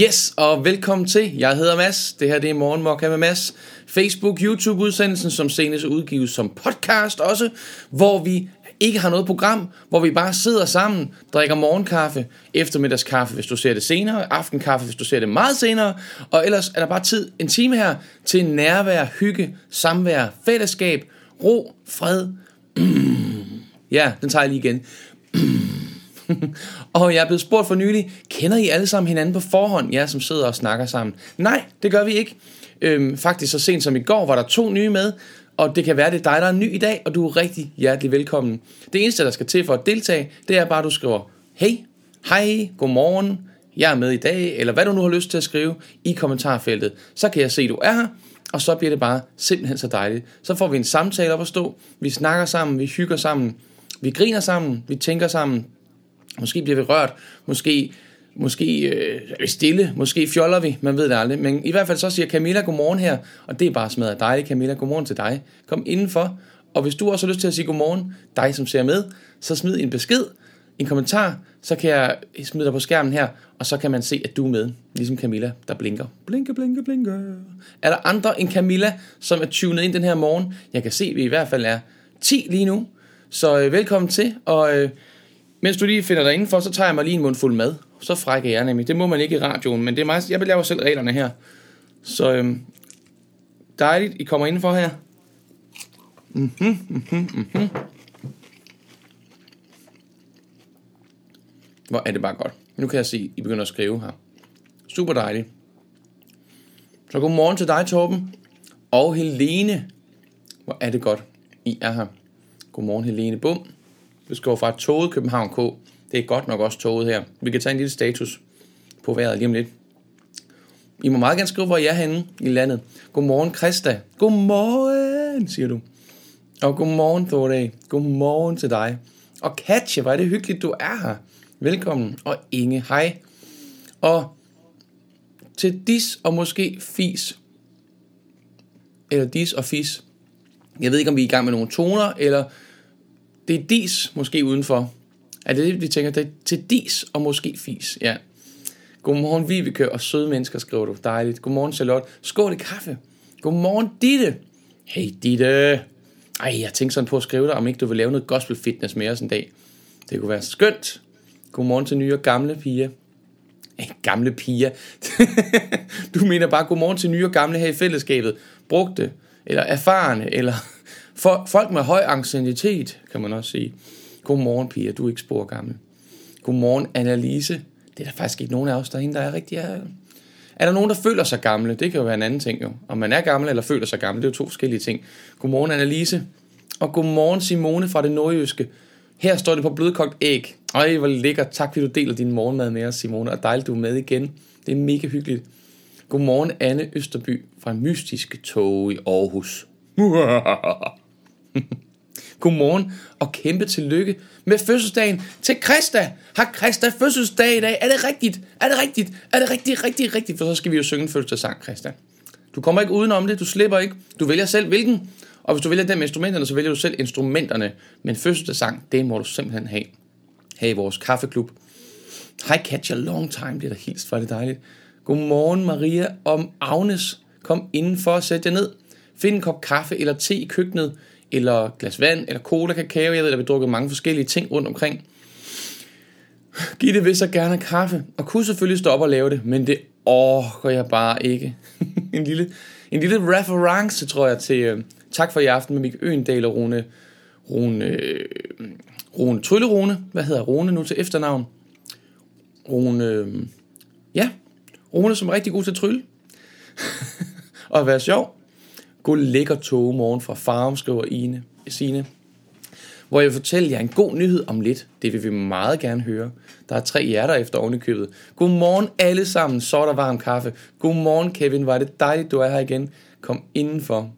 Yes, og velkommen til. Jeg hedder Mads. Det her det er Morgen Mokka med Mads. Facebook, YouTube-udsendelsen, som senest udgives som podcast også, hvor vi ikke har noget program, hvor vi bare sidder sammen, drikker morgenkaffe, eftermiddagskaffe, hvis du ser det senere, aftenkaffe, hvis du ser det meget senere, og ellers er der bare tid, en time her, til nærvær, hygge, samvær, fællesskab, ro, fred. Ja, den tager jeg lige igen. Og jeg er blevet spurgt for nylig, kender I alle sammen hinanden på forhånd, jer som sidder og snakker sammen? Nej, det gør vi ikke. Faktisk så sent som i går var der 2 nye med, og det kan være, det er dig, der er ny i dag, og du er rigtig hjertelig velkommen. Det eneste, der skal til for at deltage, det er bare, at du skriver, hey, hej, godmorgen, jeg er med i dag, eller hvad du nu har lyst til at skrive i kommentarfeltet. Så kan jeg se, at du er her, og så bliver det bare simpelthen så dejligt. Så får vi en samtale op at stå, vi snakker sammen, vi hygger sammen, vi griner sammen, vi tænker sammen. Måske bliver vi rørt, måske stille, måske fjoller vi, man ved det aldrig. Men i hvert fald så siger Camilla godmorgen her, og det er bare smadret dejligt. Camilla, godmorgen til dig. Kom indenfor, og hvis du også har lyst til at sige godmorgen, dig som ser med, så smid en besked, en kommentar, så kan jeg smide dig på skærmen her, og så kan man se, at du er med. Ligesom Camilla, der blinker. Blinker, blinker, blinker. Er der andre end Camilla, som er tunet ind den her morgen? Jeg kan se, at vi i hvert fald er 10 lige nu, så velkommen til, og... Mens du lige finder dig indenfor, så tager jeg mig lige en mundfuld mad. Så frækker jeg nemlig. Det må man ikke i radioen, men det er mig. Jeg laver selv reglerne her. Så dejligt, I kommer indenfor her. Hvor er det bare godt. Nu kan jeg se, I begynder at skrive her. Super dejligt. Så god morgen til dig, Torben. Og Helene. Hvor er det godt, I er her. God morgen, Helene. Bum. Vi skal jo fra toget København K. Det er godt nok også toget her. Vi kan tage en lille status på vejret lige om lidt. I må meget gerne skrive, hvor I er henne i landet. Godmorgen, Christa. Godmorgen, siger du. Og godmorgen, Thorday. Godmorgen til dig. Og Katja, hvor er det hyggeligt, du er her. Velkommen. Og Inge, hej. Og til dis og måske fis. Eller dis og fis. Jeg ved ikke, om vi er i gang med nogle toner, eller... Det er dis, måske udenfor. Er det det, vi tænker? Det er til dis og måske fis, ja. Godmorgen, Vibeke og søde mennesker, skriver du. Dejligt. Godmorgen, Charlotte. Skål i kaffe. Godmorgen, Ditte. Hey, Ditte. Ej, jeg tænkte sådan på at skrive dig, om ikke du vil lave noget gospel fitness med os en dag. Det kunne være skønt. Godmorgen til nye og gamle piger. Hey, gamle piger. Du mener bare godmorgen til nye og gamle her i fællesskabet. Brugte, eller erfarne, eller... For folk med høj anciennitet, kan man også sige. Godmorgen, Pia, du er ikke spor gammel. Godmorgen, Annalise. Det er der faktisk ikke nogen af os derinde, der er rigtig... Er der nogen, der føler sig gamle? Det kan jo være en anden ting, jo. Om man er gammel eller føler sig gammel, det er jo 2 forskellige ting. Godmorgen, Annalise. Og godmorgen, Simone fra det nordjyske. Her står det på blødkogt æg. Øj, hvor lækkert. Tak, fordi du deler din morgenmad med os, Simone. Og dejligt, du er med igen. Det er mega hyggeligt. Godmorgen, Anne Østerby fra Mystiske Tog i Aarhus. Godmorgen og kæmpe tillykke med fødselsdagen til Krista. Har Krista fødselsdag i dag? Er det rigtigt? Er det rigtigt? Er det rigtigt, rigtigt, rigtigt? For så skal vi jo synge en fødselsdagssang, Krista. Du kommer ikke udenom det, du slipper ikke. Du vælger selv hvilken. Og hvis du vælger dem instrumenterne, så vælger du selv instrumenterne. Men fødselsdagssang, det må du simpelthen have. Her i vores kaffeklub. Hej Katja, long time, bliver der hilst for, det dejligt. Godmorgen Maria om Agnes. Kom indenfor og sæt jer ned. Find en kop kaffe eller te i køkkenet, eller glas vand, eller cola, kakao. Jeg ved, der vi drukket mange forskellige ting rundt omkring. Giv det, hvis jeg gerne kaffe. Og kunne selvfølgelig stå op og lave det, men det orker jeg bare ikke. en lille reference, tror jeg, til tak for i aften med Mik Øendal og Rune Tryllerune. Hvad hedder Rune nu til efternavn? Rune, som er rigtig god til at trylle. Og være sjov. God lækker tog morgen fra Farum, skriver Ine, Sine. Hvor jeg fortæller jer en god nyhed om lidt. Det vil vi meget gerne høre. Der er 3 hjerter efter ovenikøbet. Godmorgen alle sammen. Så er der varm kaffe. Godmorgen Kevin. Var det dejligt, du er her igen. Kom indenfor.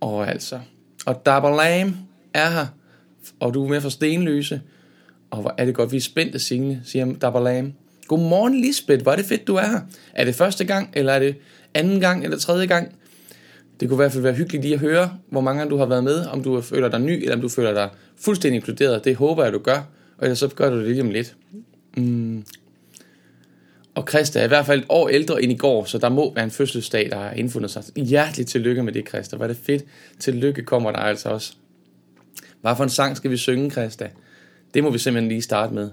Og altså. Og Dabalam er her. Og du er med fra Stenløse. Og hvor er det godt, vi er spændte, Signe, siger Dabalam. Godmorgen Lisbeth. Var det fedt, du er her. Er det første gang, eller er det anden gang, eller tredje gang? Det kunne i hvert fald være hyggeligt lige at høre, hvor mange af du har været med, om du føler dig ny, eller om du føler dig fuldstændig inkluderet. Det håber jeg, du gør, og ellers så gør du det lige om lidt. Og Christa er i hvert fald et år ældre end i går, så der må være en fødselsdag, der har indfundet sig. Hjerteligt tillykke med det, Christa. Var det fedt. Tillykke kommer der altså også. Hvad for en sang skal vi synge, Christa? Det må vi simpelthen lige starte med.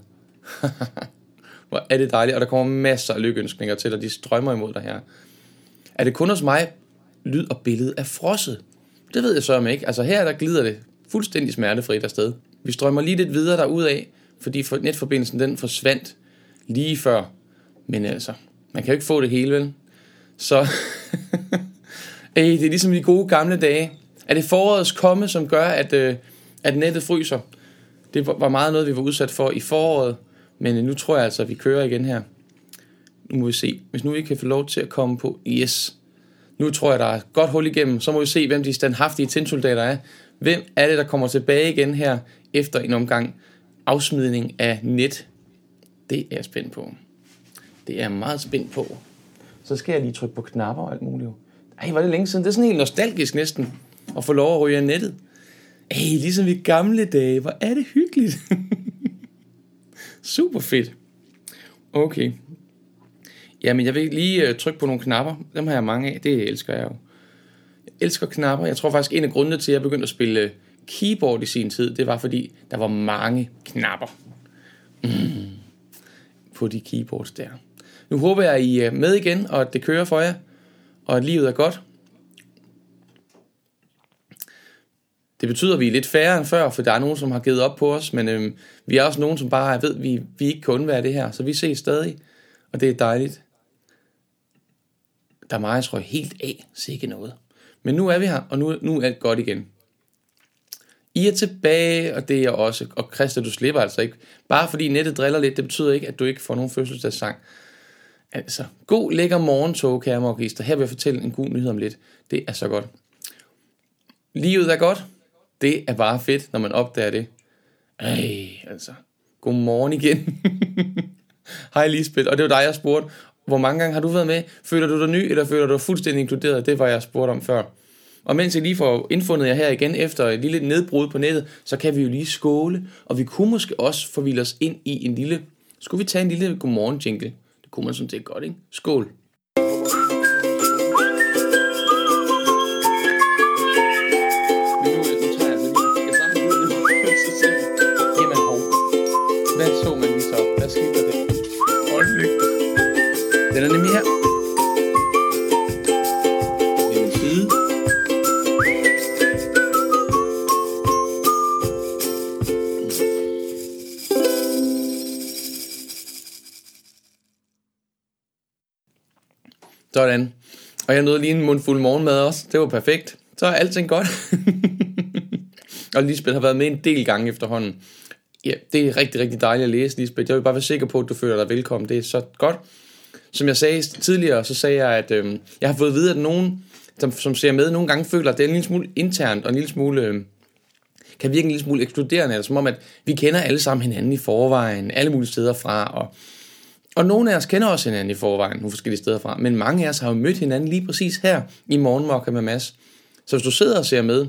Hvor er det dejligt. Og der kommer masser af lykønskninger til dig. De strømmer imod dig her. Er det kun hos mig, lyd og billede er frosset? Det ved jeg så ikke. Altså her, der glider det fuldstændig smertefrit afsted. Vi strømmer lige lidt videre derudad, fordi netforbindelsen den forsvandt lige før. Men altså, man kan jo ikke få det hele, vel? Så, det er ligesom de gode gamle dage. Er det forårets komme, som gør, at nettet fryser? Det var meget noget, vi var udsat for i foråret. Men nu tror jeg altså, at vi kører igen her. Nu må vi se. Hvis nu vi kan få lov til at komme på, yes. Nu tror jeg, der er et godt hul igennem. Så må vi se, hvem de standhaftige tændsoldater er. Hvem er det, der kommer tilbage igen her efter en omgang afsmidning af net? Det er jeg spændt på. Det er jeg meget spændt på. Så skal jeg lige trykke på knapper og alt muligt. Ej, var det længe siden. Det er sådan helt nostalgisk næsten at få lov at ryge af nettet. Ej, ligesom i gamle dage. Hvor er det hyggeligt. Super fedt. Okay. Jamen, jeg vil lige trykke på nogle knapper. Dem har jeg mange af. Det elsker jeg jo. Jeg elsker knapper. Jeg tror faktisk, en af grundene til, at jeg begyndte at spille keyboard i sin tid, det var, fordi der var mange knapper på de keyboards der. Nu håber jeg, at I er med igen, og at det kører for jer, og at livet er godt. Det betyder, at vi er lidt færre end før, for der er nogen, som har givet op på os, men vi er også nogen, som bare ved, at vi ikke kan undvære det her, så vi ses stadig, og det er dejligt. Der er meget, jeg tror, helt af, sikke noget. Men nu er vi her, og nu er alt godt igen. I er tilbage, og det er jeg også. Og Christa, du slipper altså ikke. Bare fordi nettet driller lidt, det betyder ikke, at du ikke får nogen fødselsdagssang. Altså, god lækker morgentog, kære morgister. Her vil jeg fortælle en god nyhed om lidt. Det er så godt. Livet er godt. Det er bare fedt, når man opdager det. Ej, altså. God morgen igen. Hej Lisbeth, og det var dig, jeg spurgte. Hvor mange gange har du været med? Føler du dig ny, eller føler du dig fuldstændig inkluderet? Det var jeg spurgte om før. Og mens jeg lige får indfundet jer her igen efter et lille nedbrud på nettet, så kan vi jo lige skåle, og vi kunne måske også forvilde os ind i en lille... Skulle vi tage en lille godmorgen jingle? Det kunne man sådan set godt, ikke? Skål! Hvad så man lige så? Hvad skete der? Den er nemlig her. Sådan. Og jeg nåede lige en mundfuld morgenmad også. Det var perfekt. Så er alting godt. Og Lisbeth har været med en del gange efterhånden. Ja, det er rigtig, rigtig dejligt at læse, Lisbeth. Jeg vil bare være sikker på, at du føler dig velkommen. Det er så godt. Som jeg sagde tidligere, så sagde jeg, at jeg har fået at vide, at nogen, som ser med, nogle gange føler, at det er en lille smule internt, og en lille smule, kan virke en lille smule ekskluderende, eller som om, at vi kender alle sammen hinanden i forvejen, alle mulige steder fra, og nogle af os kender også hinanden i forvejen, nogle forskellige steder fra, men mange af os har jo mødt hinanden lige præcis her i Morgen Mokka med Mads. Så hvis du sidder og ser med,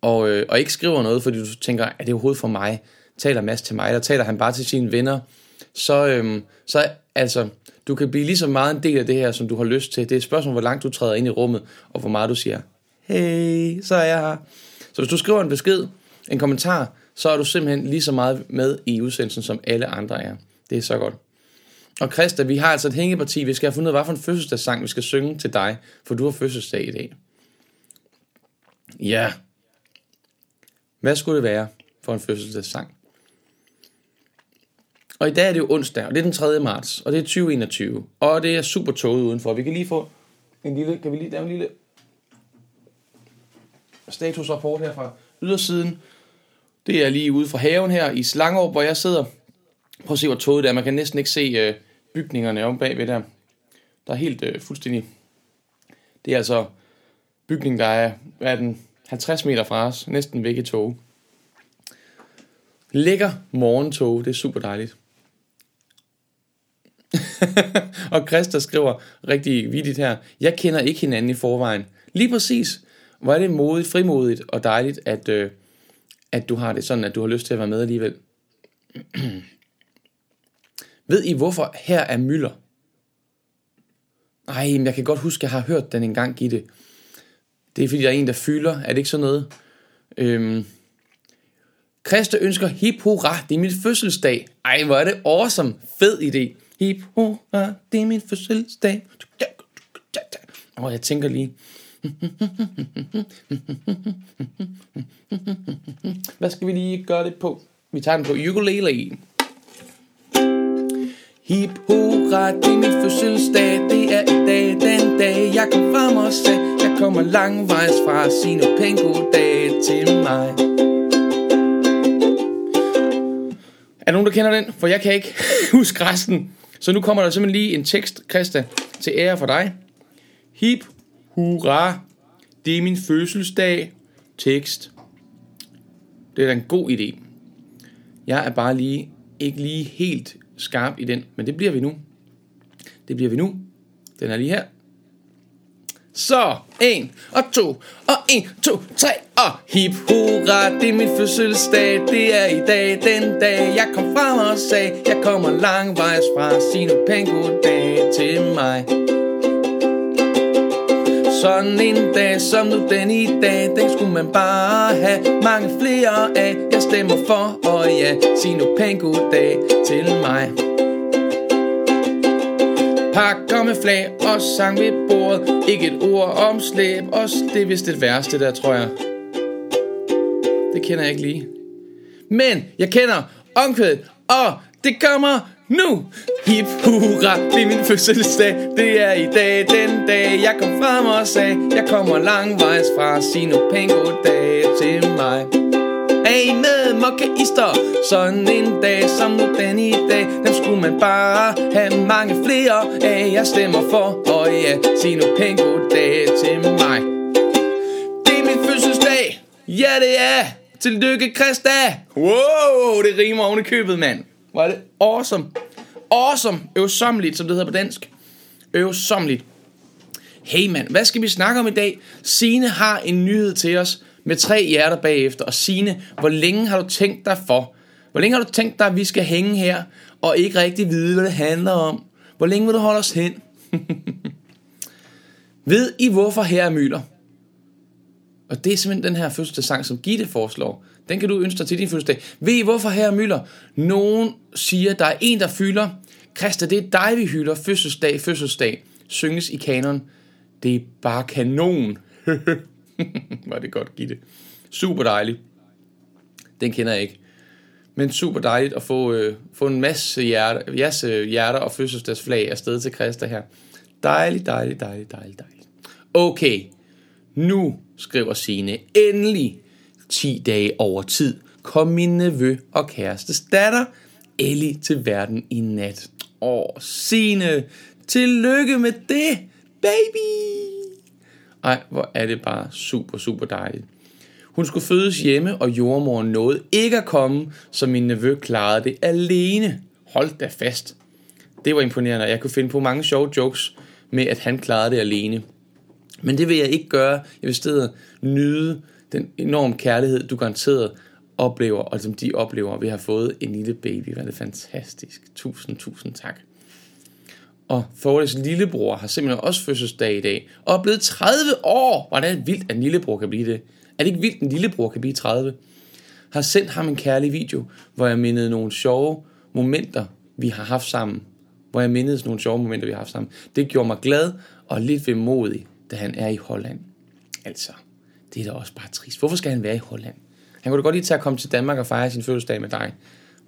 og ikke skriver noget, fordi du tænker, er det overhovedet for mig? Taler Mads til mig, eller taler han bare til sine venner? Så altså, du kan blive lige så meget en del af det her, som du har lyst til. Det er et spørgsmål, hvor langt du træder ind i rummet, og hvor meget du siger, hey, så er jeg her. Så hvis du skriver en besked, en kommentar, så er du simpelthen lige så meget med i udsendelsen, som alle andre er. Det er så godt. Og Christa, vi har altså et hængeparti. Vi skal have fundet ud af, hvad for en fødselsdagssang vi skal synge til dig, for du har fødselsdag i dag. Ja. Hvad skulle det være for en fødselsdagssang? Og i dag er det jo onsdag, og det er den 3. marts, og det er 2021. Og det er super tåget udenfor. Vi kan lige få en lille, der er en lille statusrapport her fra ydersiden. Det er lige ude fra haven her i Slangerup, hvor jeg sidder. Prøv at se, hvor tåget det er. Man kan næsten ikke se bygningerne om bagved der. Der er helt fuldstændig... Det er altså bygningen, der er 50 meter fra os. Næsten væk i tåge. Lækker morgentåge. Det er super dejligt. Og Christa skriver rigtig vittigt her. Jeg kender ikke hinanden i forvejen. Lige præcis. Hvor er det modigt, frimodigt og dejligt, at du har det sådan, at du har lyst til at være med alligevel. Ved I, hvorfor her er mylder? Ej, men jeg kan godt huske, at jeg har hørt den engang give det. Det er, fordi der er en, der fylder. Er det ikke sådan noget? Krista ønsker hip hurra, det er min fødselsdag. Ej, hvor er det awesome. Fed idé. Hip hurra, det er min fødselsdag. Åh, jeg tænker lige. Hvad skal vi lige gøre det på? Vi tager den på ukulele. Hip hurra, det er min fødselsdag. Det er i dag, den dag jeg kom frem og sagde, jeg kommer langvejs fra at sige noget pænt goddag til mig. Er nogen, der kender den? For jeg kan ikke huske resten. Så nu kommer der simpelthen lige en tekst, Krista, til ære for dig. Hip hurra, det er min fødselsdag. Tekst. Det er da en god idé. Jeg er bare ikke lige helt skarp i den, men det bliver vi nu. Den er lige her. Så, 1, 2, 3, og hip hurra, det er min fødselsdag, det er i dag, den dag jeg kom frem og sagde, jeg kommer langvejs fra at sige noget pænt goddag til mig. Sådan en dag som nu den i dag, den skulle man bare have mange flere af. Jeg stemmer for, og ja, sig nu pænt goddag til mig. Pakker med flag og sang ved bordet, ikke et ord om slæb. Også det er vist det værste der, tror jeg. Det kender jeg ikke lige, men jeg kender omkvædet, og det kommer nu. Hip hurra, det er min fødselsdag, det er i dag, den dag jeg kom frem og sagde, jeg kommer langvejs fra at sige noget pænt goddag til mig. Hey med mokkaister, sådan en dag som nu den i dag, den skulle man bare have mange flere af. Jeg stemmer for, og ja, sig noget pænt goddag til mig. Det er min fødselsdag, ja det er, tillykke Krista. Wow, det rimer oven i købet, mand. Var det awesome. Awesome, øvsommeligt, som det hedder på dansk. Øvsommeligt. Hey mand, hvad skal vi snakke om i dag? Signe har en nyhed til os med 3 hjerter bagefter. Og Signe, hvor længe har du tænkt dig, at vi skal hænge her og ikke rigtig vide, hvad det handler om? Hvor længe vil du holde os hen? Ved I, hvorfor her er mylder? Og det er simpelthen den her fødselsdagssang, som Gitte foreslår. Den kan du ønske dig til din fødselsdag. Ved I, hvorfor her er mylder? Nogen siger, der er en, der fylder. Krista, det er dig, vi hylder. Fødselsdag, fødselsdag. Synges i kanon. Det er bare kanon. Var det godt, Gitte. Super dejligt. Den kender jeg ikke. Men super dejligt at få en masse hjerter og fødselsdagsflag afsted til Krista her. Dejligt. Okay. Nu skriver Signe, endelig 10 dage over tid kom min nevø og kærestes datter Ellie til verden i nat. Åh, Signe, tillykke med det, baby. Ej, hvor er det bare super, super dejligt. Hun skulle fødes hjemme, og jordemoren nåede ikke at komme, så min nevø klarede det alene. Hold da fast. Det var imponerende, og jeg kunne finde på mange sjove jokes med, at han klarede det alene. Men det vil jeg ikke gøre. Jeg vil stedet nyde den enorme kærlighed, du garanteret oplever, og som de oplever, vi har fået en lille baby. Hvad er det fantastisk. Tusind tak. Og Thorles lillebror har simpelthen også fødselsdag i dag, og er blevet 30 år. Hvordan vildt, at en lillebror kan blive det. Er det ikke vildt, at en lillebror kan blive 30? Har sendt ham en kærlig video, hvor jeg mindede nogle sjove momenter, vi har haft sammen. Det gjorde mig glad og lidt vemodig, da han er i Holland. Altså, det er da også bare trist. Hvorfor skal han være i Holland? Han kunne da godt lide til at komme til Danmark og fejre sin fødselsdag med dig.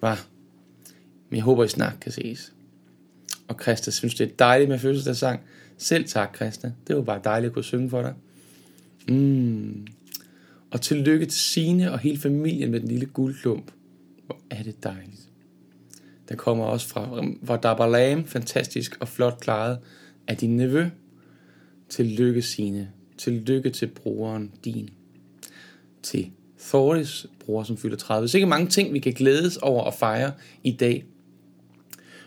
Hva? Men jeg håber, I snart kan ses. Og Krista synes, det er dejligt med fødselsdagssang. Selv tak, Krista. Det var bare dejligt at kunne synge for dig. Og tillykke til Signe og hele familien med den lille guldklump. Hvor er det dejligt. Der kommer også fra Dabalam, fantastisk og flot klaret af din nevø. Tillykke, Signe. Tillykke til broren din. Til Thordes bror, som fylder 30. Så ikke mange ting, vi kan glædes over og fejre i dag.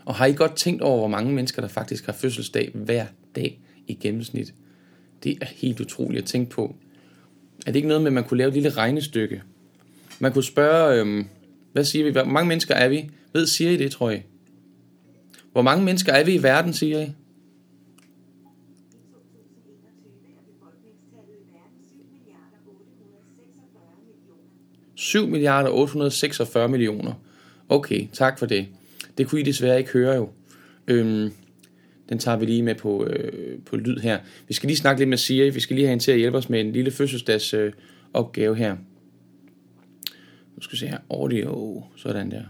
Og har I godt tænkt over, hvor mange mennesker, der faktisk har fødselsdag hver dag i gennemsnit? Det er helt utroligt at tænke på. Er det ikke noget med, at man kunne lave et lille regnestykke? Man kunne spørge, hvad siger vi? Hvor mange mennesker er vi? Ved, siger I det, tror jeg? Hvor mange mennesker er vi i verden, siger I? $7.846 million. Okay, tak for det. Det kunne I desværre ikke høre jo. Den tager vi lige med på lyd her. Vi skal lige snakke lidt med Siri. Vi skal lige have hende til at hjælpe os med en lille fødselsdags opgave her. Nu skal vi se her. Audio. Sådan der.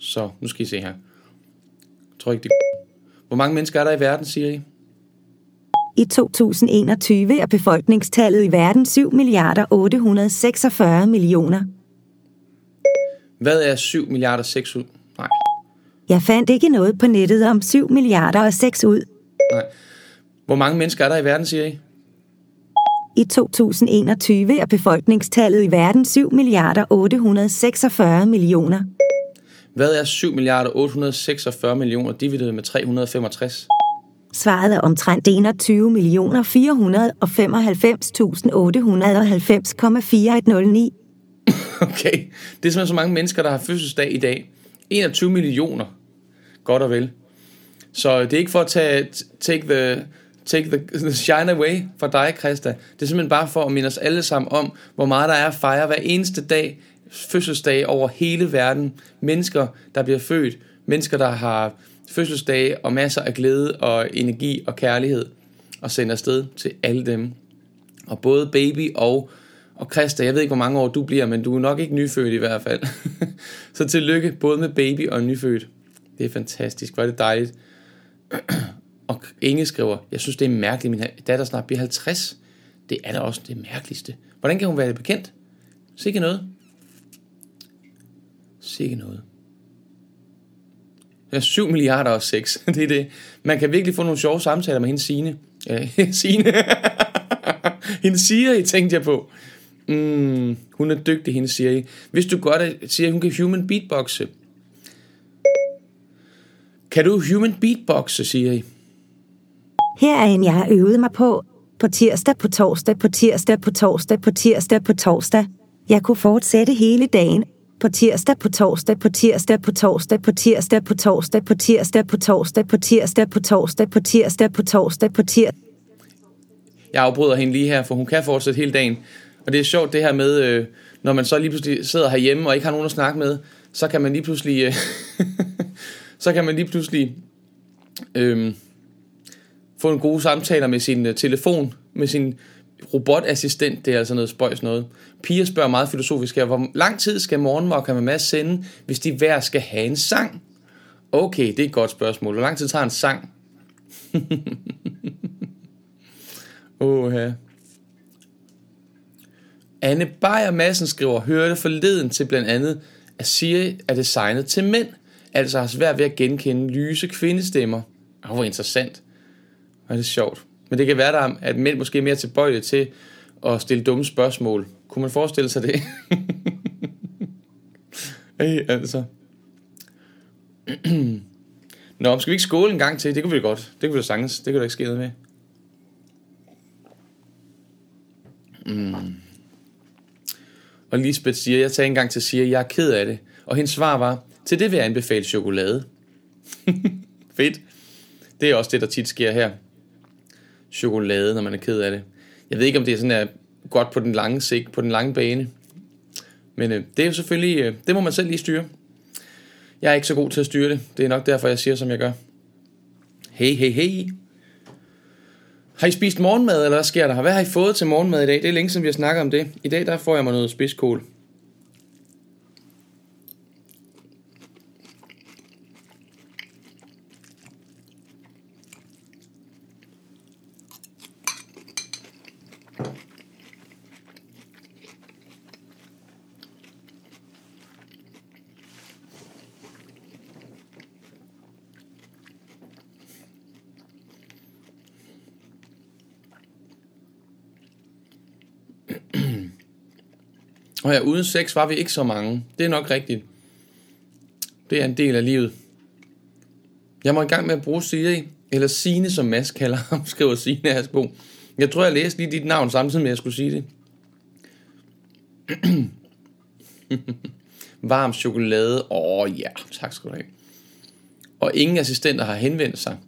Så, nu skal I se her. Jeg tror ikke det. Hvor mange mennesker er der i verden, Siri? I 2021 er befolkningstallet i verden 7.846 millioner. Hvad er 7.6 ud? Nej. Jeg fandt ikke noget på nettet om 7.6 ud. Nej. Hvor mange mennesker er der i verden, siger I? I 2021 er befolkningstallet i verden 7.846 millioner. Hvad er 7.846 millioner divideret med 365? Svaret er omtrent 21.495.890,4109. Okay, det er simpelthen så mange mennesker, der har fødselsdag i dag. 21 millioner, godt og vel. Så det er ikke for at take the shine away fra dig, Christa. Det er simpelthen bare for at minde os alle sammen om, hvor meget der er at fejre hver eneste dag. Fødselsdag over hele verden. Mennesker, der bliver født. Mennesker, der har fødselsdage og masser af glæde og energi og kærlighed og sender afsted til alle dem. Og både baby og Christa, jeg ved ikke hvor mange år du bliver, men du er nok ikke nyfødt i hvert fald. Så tillykke både med baby og nyfødt. Det er fantastisk, hvor er det dejligt. Og Inge skriver, jeg synes det er mærkeligt, min datter snart bliver 50. Det er da også det mærkeligste. Hvordan kan hun være det bekendt? Sikke noget. Sikke noget. 7.6 milliarder, det er det. Man kan virkelig få nogle sjove samtaler med hende Signe. Signe. Hende Siri, tænkte jeg på. Hun er dygtig, hende Siri. Hvis du godt er, siger, hun kan human beatboxe. Kan du human beatboxe, Siri? Her er en, jeg har øvet mig på. På tirsdag, på torsdag, på tirsdag, på torsdag, på tirsdag, på torsdag. Jeg kunne fortsætte hele dagen. På tirsdag, på torsdag, på tirsdag, på torsdag, på tirsdag, på torsdag, på tirsdag, på torsdag, på tirsdag, på torsdag, på tirsdag, på torsdag, på tirsdag. Jeg afbryder hende lige her, for hun kan fortsætte hele dagen. Og det er sjovt det her med, når man så lige pludselig sidder herhjemme og ikke har nogen at snakke med, så kan man lige pludselig, få en gode samtaler med sin telefon, med sin robotassistent. Det er altså noget spøjs noget. Pia spørger meget filosofisk her, hvor lang tid skal Morgen Mokka med Mads sende, hvis de hver skal have en sang? Okay, det er et godt spørgsmål. Hvor lang tid tager en sang? Oha. Anne Beyer Madsen skriver, hørte forleden til blandt andet, at Siri er designet til mænd, altså har svært ved at genkende lyse kvindestemmer. Hvor interessant. Hvor er det sjovt. Men det kan være, at mænd måske er mere tilbøjelige til at stille dumme spørgsmål. Kunne man forestille sig det? Altså. Nå, skal vi ikke skåle en gang til? Det kunne vi godt. Det kunne vi sagtens. Det kunne der ikke ske noget med. Og Lisbeth siger, jeg tager en gang til Siri, jeg er ked af det. Og hendes svar var, til det vil jeg anbefale chokolade. Fedt. Det er også det, der tit sker her. Chokolade, når man er ked af det. Jeg ved ikke, om det er sådan, at godt på den lange sigt, på den lange bane. Men det er jo selvfølgelig, det må man selv lige styre. Jeg er ikke så god til at styre det. Det er nok derfor, jeg siger, som jeg gør. Hey, hey, hey. Har I spist morgenmad, eller hvad sker der? Hvad har I fået til morgenmad i dag? Det er længe siden, vi har snakket om det. I dag, der får jeg mig noget spidskål. Og her, uden sex var vi ikke så mange. Det er nok rigtigt. Det er en del af livet. Jeg må i gang med at bruge Siri, eller Signe, som Mads kalder ham, skriver Signe Asbo. Jeg tror, jeg læste lige dit navn samtidig med, at jeg skulle sige det. varm chokolade. Ja, tak skal du have. Og ingen assistenter har henvendt sig.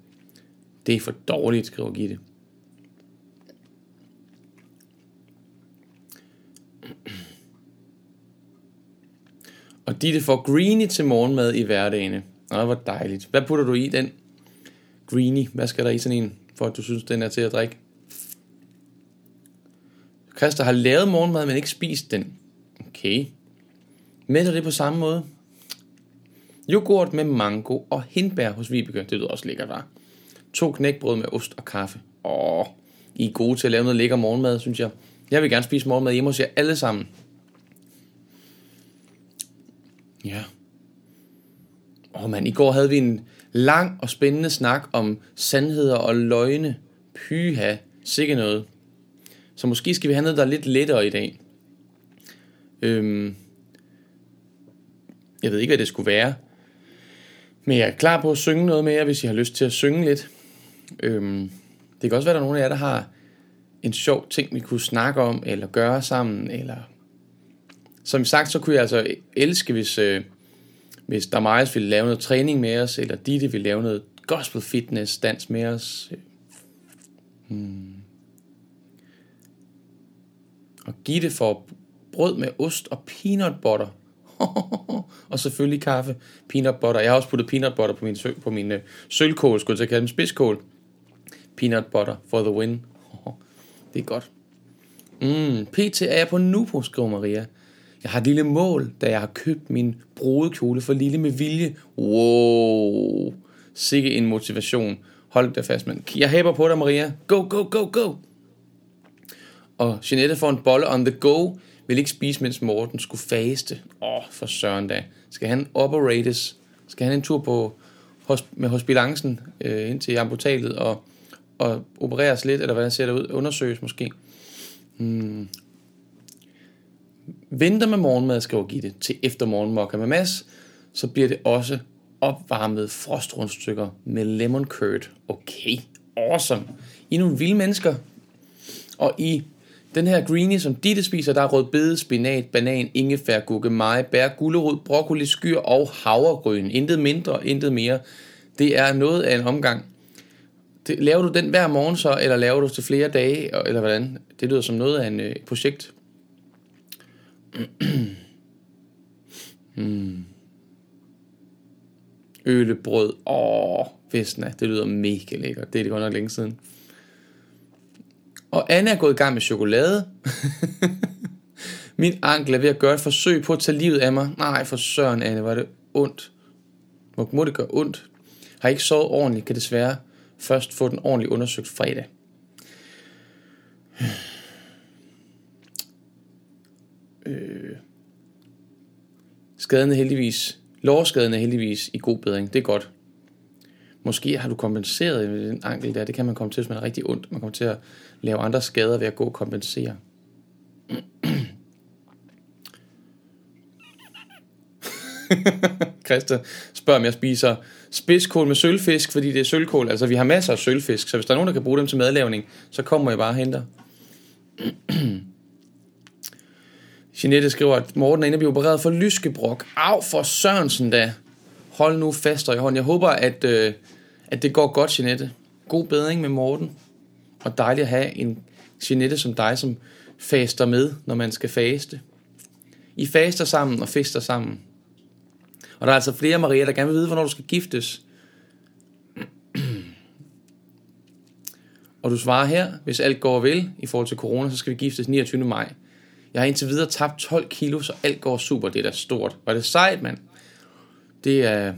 Det er for dårligt, skriver Gitte. Og Ditte får greenie til morgenmad i hverdagene. Åh, hvor dejligt. Hvad putter du i den? Greenie. Hvad skal der i sådan en, for at du synes, den er til at drikke? Christa har lavet morgenmad, men ikke spist den. Okay. Mætter det på samme måde? Yoghurt med mango og hindbær hos Vibeke. Det lyder også lækkert, var. 2 knækbrød med ost og kaffe. I er gode til at lave noget lækker morgenmad, synes jeg. Jeg vil gerne spise morgenmad hjemme hos jer alle sammen. Ja. I går havde vi en lang og spændende snak om sandheder og løgne. Pyha, sikke noget. Så måske skal vi have noget, der er lidt lettere i dag. Jeg ved ikke, hvad det skulle være. Men jeg er klar på at synge noget mere, hvis I har lyst til at synge lidt. Det kan også være, der er nogen af jer, der har en sjov ting, vi kunne snakke om, eller gøre sammen, eller... Som sagt, så kunne jeg altså elske, hvis der Majas ville lave noget træning med os, eller Ditte ville lave noget gospel fitness dans med os. Og Gitte får brød med ost og peanut butter. Og selvfølgelig kaffe, peanut butter. Jeg har også puttet peanut butter på min sølvkål, skulle jeg kalde dem spidskål. Peanut butter for the win. Det er godt. PT er jeg på Nupo, skriver Maria. Jeg har et lille mål, da jeg har købt min brudekjole for Lille med vilje. Wow. Sikke en motivation. Hold dig fast, mand. Jeg hæber på dig, Maria. Go, go, go, go. Og Jeanette får en bolle on the go. Vil ikke spise, mens Morten skulle faste. For søren da. Skal han operates? Skal han en tur på med hospitancen ind til amputalet og opereres lidt? Eller hvordan ser det ud? Undersøges måske? Venter med morgenmad, skriver Gitte, til efter morgenmokka med Mads, så bliver det også opvarmede frostrundstykker med lemon curd. Okay, awesome. I er nogle vilde mennesker. Og i den her greenie, som Ditte spiser, der er rødbede, spinat, banan, ingefær, gurkemeje, bær, gulerod, broccoli, skyr og havregryn. Intet mindre, intet mere. Det er noget af en omgang. Laver du den hver morgen så, eller laver du til flere dage, eller hvordan? Det lyder som noget af en projekt. Ølebrød. Vesna, det lyder mega lækkert. Det er det godt nok længe siden. Og Anna er gået i gang med chokolade. Min ankel er ved at gøre et forsøg på at tage livet af mig. Nej, for søren, Anne, var det ondt. Må det gøre ondt? Har ikke sovet ordentligt, kan desværre først få den ordentligt undersøgt fredag. Lårskaden er heldigvis i god bedring. Det er godt. Måske har du kompenseret med den ankel der. Det kan man komme til, hvis man er rigtig ondt. Man kommer til at lave andre skader ved at gå og kompensere. Christa spørger, om jeg spiser spidskål med sølvfisk, fordi det er sølvkål. Altså, vi har masser af sølvfisk, så hvis der er nogen, der kan bruge dem til madlavning, så kommer jeg bare og henter. Jeanette skriver, at Morten er inde og bliver opereret for lyskebrok. Au for Sørensen da. Hold nu fastere i hånden. Jeg håber, at det går godt, Jeanette. God bedring med Morten. Og dejligt at have en Jeanette som dig, som faster med, når man skal faste. I faster sammen og fester sammen. Og der er altså flere, Maria, der gerne vil vide, hvornår du skal giftes. Og du svarer her, hvis alt går vel i forhold til corona, så skal vi giftes 29. maj. Jeg har indtil videre tabt 12 kilo, så alt går super. Det er da stort. Var det sejt, mand? Det er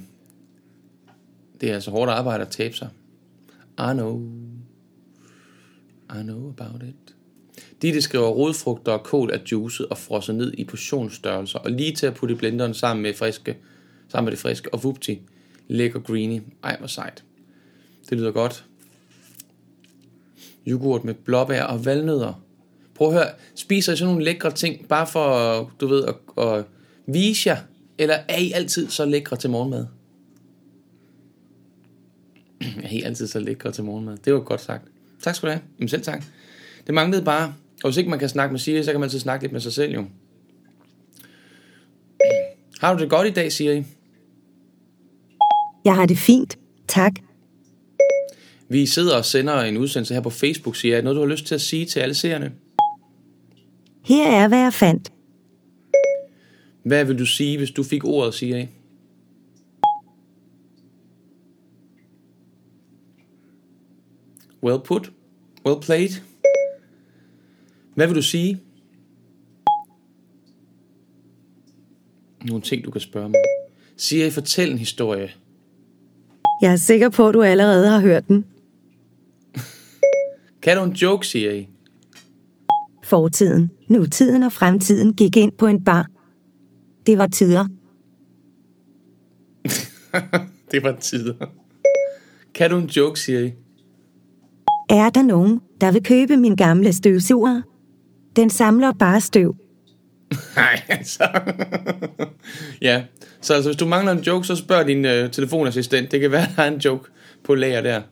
altså hårdt arbejde at tabe sig. I know about it. Det skriver, rodfrugter og kål er juicet og frosset ned i portionsstørrelser. Og lige til at putte i blenderen sammen med det friske. Og vupti, lækker greenie. Ej, hvor sejt. Det lyder godt. Yoghurt med blåbær og valnødder. Prøv at høre, spiser I sådan nogle lækre ting, bare for, du ved, at vise jer, eller er I altid så lækre til morgenmad? Er I altid så lækre til morgenmad? Det var godt sagt. Tak skal du have. Jamen selv tak. Det manglede bare, og hvis ikke man kan snakke med Siri, så kan man altid snakke lidt med sig selv jo. Har du det godt i dag, Siri? Jeg har det fint, tak. Vi sidder og sender en udsendelse her på Facebook, Siri. Er det noget, du har lyst til at sige til alle seerne? Her er, hvad jeg fandt. Hvad vil du sige, hvis du fik ordet, Siri? Well put. Well played. Hvad vil du sige? Nogle ting, du kan spørge mig. Siri, fortæl en historie. Jeg er sikker på, at du allerede har hørt den. Kan du en joke, Siri? Fortiden, nutiden og fremtiden gik ind på en bar. Det var tider. Det var tider. Kan du en joke, Siri? Er der nogen, der vil købe min gamle støvsuger? Den samler bare støv. Nej, altså. Ja, så altså, hvis du mangler en joke, så spørg din telefonassistent. Det kan være, der er en joke på lager der.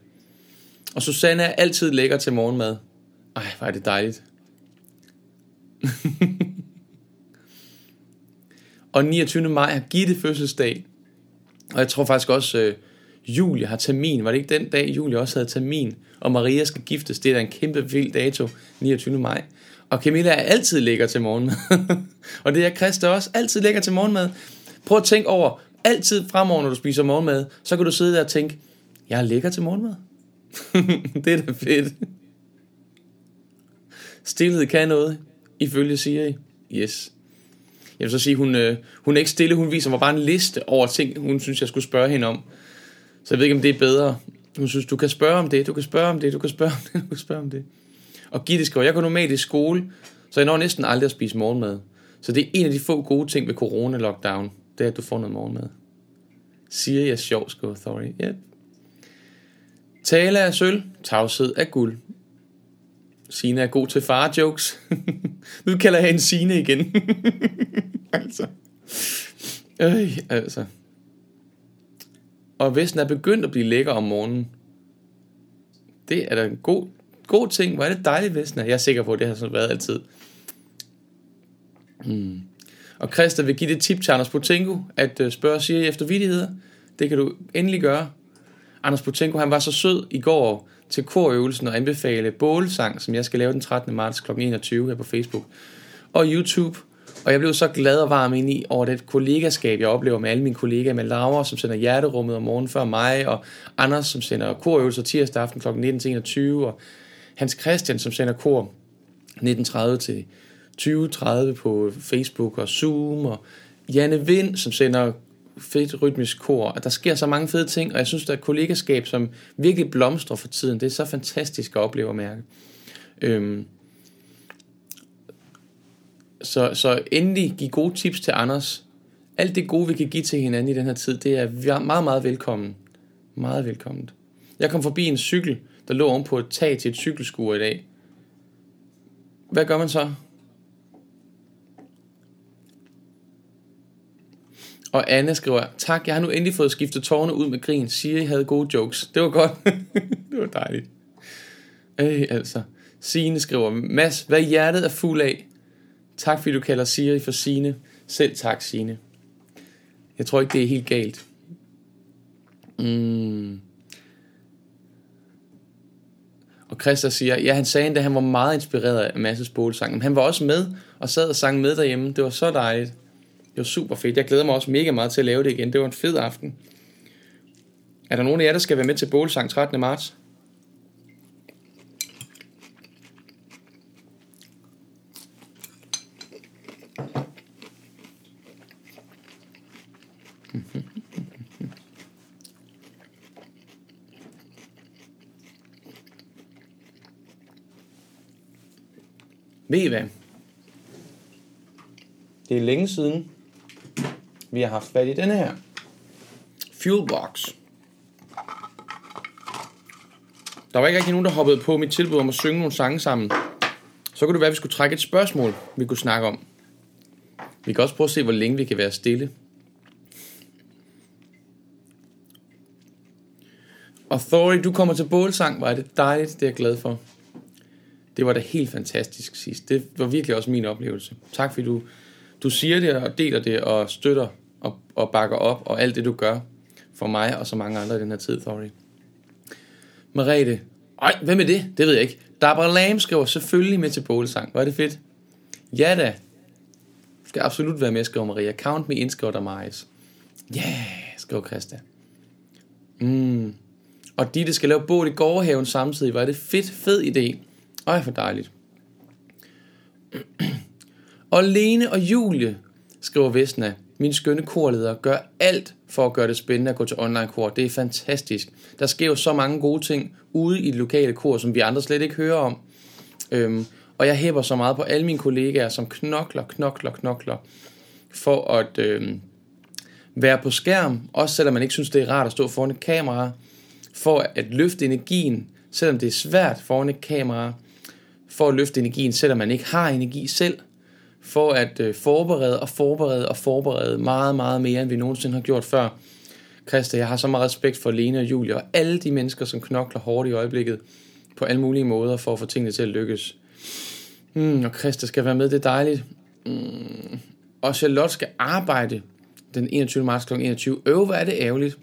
Og Susanne er altid lækker til morgenmad. Ej, hvor er det dejligt. Og 29. maj har Gitte fødselsdag. Og jeg tror faktisk også, Julie har termin. Var det ikke den dag, Julie også havde termin? Og Maria skal giftes. Det er da en kæmpe vild dato, 29. maj. Og Camilla er altid lækker til morgenmad. Og det er Christa også. Altid lækker til morgenmad. Prøv at tænke over, altid fremover, når du spiser morgenmad, så kan du sidde der og tænke, jeg er lækker til morgenmad. Det er da fedt. Stilhed kan noget, ifølge Siri. Yes. Jeg vil så sige, hun er ikke stille. Hun viser mig bare en liste over ting, hun synes, jeg skulle spørge hende om. Så jeg ved ikke, om det er bedre. Hun synes, du kan spørge om det, du kan spørge om det. Og Gitte skriver, jeg går normalt i skole, så jeg når næsten aldrig at spise morgenmad. Så det er en af de få gode ting ved corona-lockdown, det er, at du får noget morgenmad. Siger jeg sjov, skriver Thorry. Yep. Tale er sølv, tavshed er guld. Sine er god til far-jokes. Nu kalder jeg en Sine igen. Altså. Altså. Og Vesten er begyndt at blive lækker om morgenen. Det er da en god ting. Hvor er det dejligt, Vesten er. Jeg er sikker på, at det har sådan været altid. Mm. Og Christa vil give det tip til Anders Potenko, at spørge Siri efter vittigheder. Det kan du endelig gøre. Anders Potenko, han var så sød i går til korøvelsen og anbefale bålsang, som jeg skal lave den 13. marts kl. 21 her på Facebook og YouTube. Og jeg blev så glad og varm ind i over det kollegaskab, jeg oplever med alle mine kollegaer, med Laura, som sender hjerterummet om morgenen før mig, og Anders, som sender korøvelser tirsdag aften kl. 19-21, og Hans Christian, som sender kor 19:30 til 20:30 på Facebook og Zoom, og Janne Vind, som sender fedt rytmisk kor. Og der sker så mange fede ting, og jeg synes, der er et kollegaskab, som virkelig blomstrer for tiden. Det er så fantastisk at opleve og mærke. Så endelig give gode tips til Anders. Alt det gode, vi kan give til hinanden i den her tid, det er meget, meget velkommen. Meget velkommen. Jeg kom forbi en cykel, der lå ovenpå et tag til et cykelskur i dag. Hvad gør man så? Og Anna skriver, tak, jeg har nu endelig fået skiftet tårne ud med grin. Siri havde gode jokes. Det var godt. Det var dejligt. Altså. Signe skriver, Mads, hvad hjertet er fuld af. Tak fordi du kalder Siri for Signe. Selv tak, Signe. Jeg tror ikke, det er helt galt. Mm. Og Christa siger, ja, han sagde endda, han var meget inspireret af Mads' bålsang. Men han var også med og sad og sang med derhjemme. Det var så dejligt. Det var super fedt. Jeg glæder mig også mega meget til at lave det igen. Det var en fed aften. Er der nogen af jer, der skal være med til bålsang 13. marts? Ved I hvad? Det er længe siden, vi har haft fat i denne her. Fuelbox. Der var ikke rigtig nogen, der hoppede på mit tilbud om at synge nogle sange sammen. Så kunne det være, at vi skulle trække et spørgsmål, vi kunne snakke om. Vi kan også prøve at se, hvor længe vi kan være stille. Og Thorry, du kommer til bålsang. Hvor er det dejligt, det er jeg glad for. Det var da helt fantastisk sidst. Det var virkelig også min oplevelse. Tak fordi du siger det og deler det og støtter og bakker op, og alt det du gør for mig og så mange andre i den her tid, Thorry. Merete, ej, hvem er det? Det ved jeg ikke. Dabra Lam skriver selvfølgelig med til bolesang. Var det fedt? Ja da. Du skal absolut være med, skriver Maria. Count me in, skriver Damaris. Ja, yeah, skriver Christa. Og Ditte skal lave bål i gårdhaven samtidig. Var det fedt, fed idé. Øj, for dejligt. Og Lene og Julie, skriver Vesna, min skønne korleder, gør alt for at gøre det spændende at gå til online kor. Det er fantastisk. Der sker jo så mange gode ting ude i det lokale kor, som vi andre slet ikke hører om. Og jeg hæpper så meget på alle mine kollegaer, som knokler for at være på skærm, også selvom man ikke synes, det er rart at stå foran et kamera, for at løfte energien, selvom det er svært foran et kamera, for at løfte energien, selvom man ikke har energi selv, for at forberede meget, meget mere, end vi nogensinde har gjort før. Christa, jeg har så meget respekt for Lene og Julie og alle de mennesker, som knokler hårdt i øjeblikket på alle mulige måder for at få tingene til at lykkes. Og Christa skal være med, det er dejligt. Og Charlotte skal arbejde den 21. marts kl. 21. Hvor er det ærgerligt.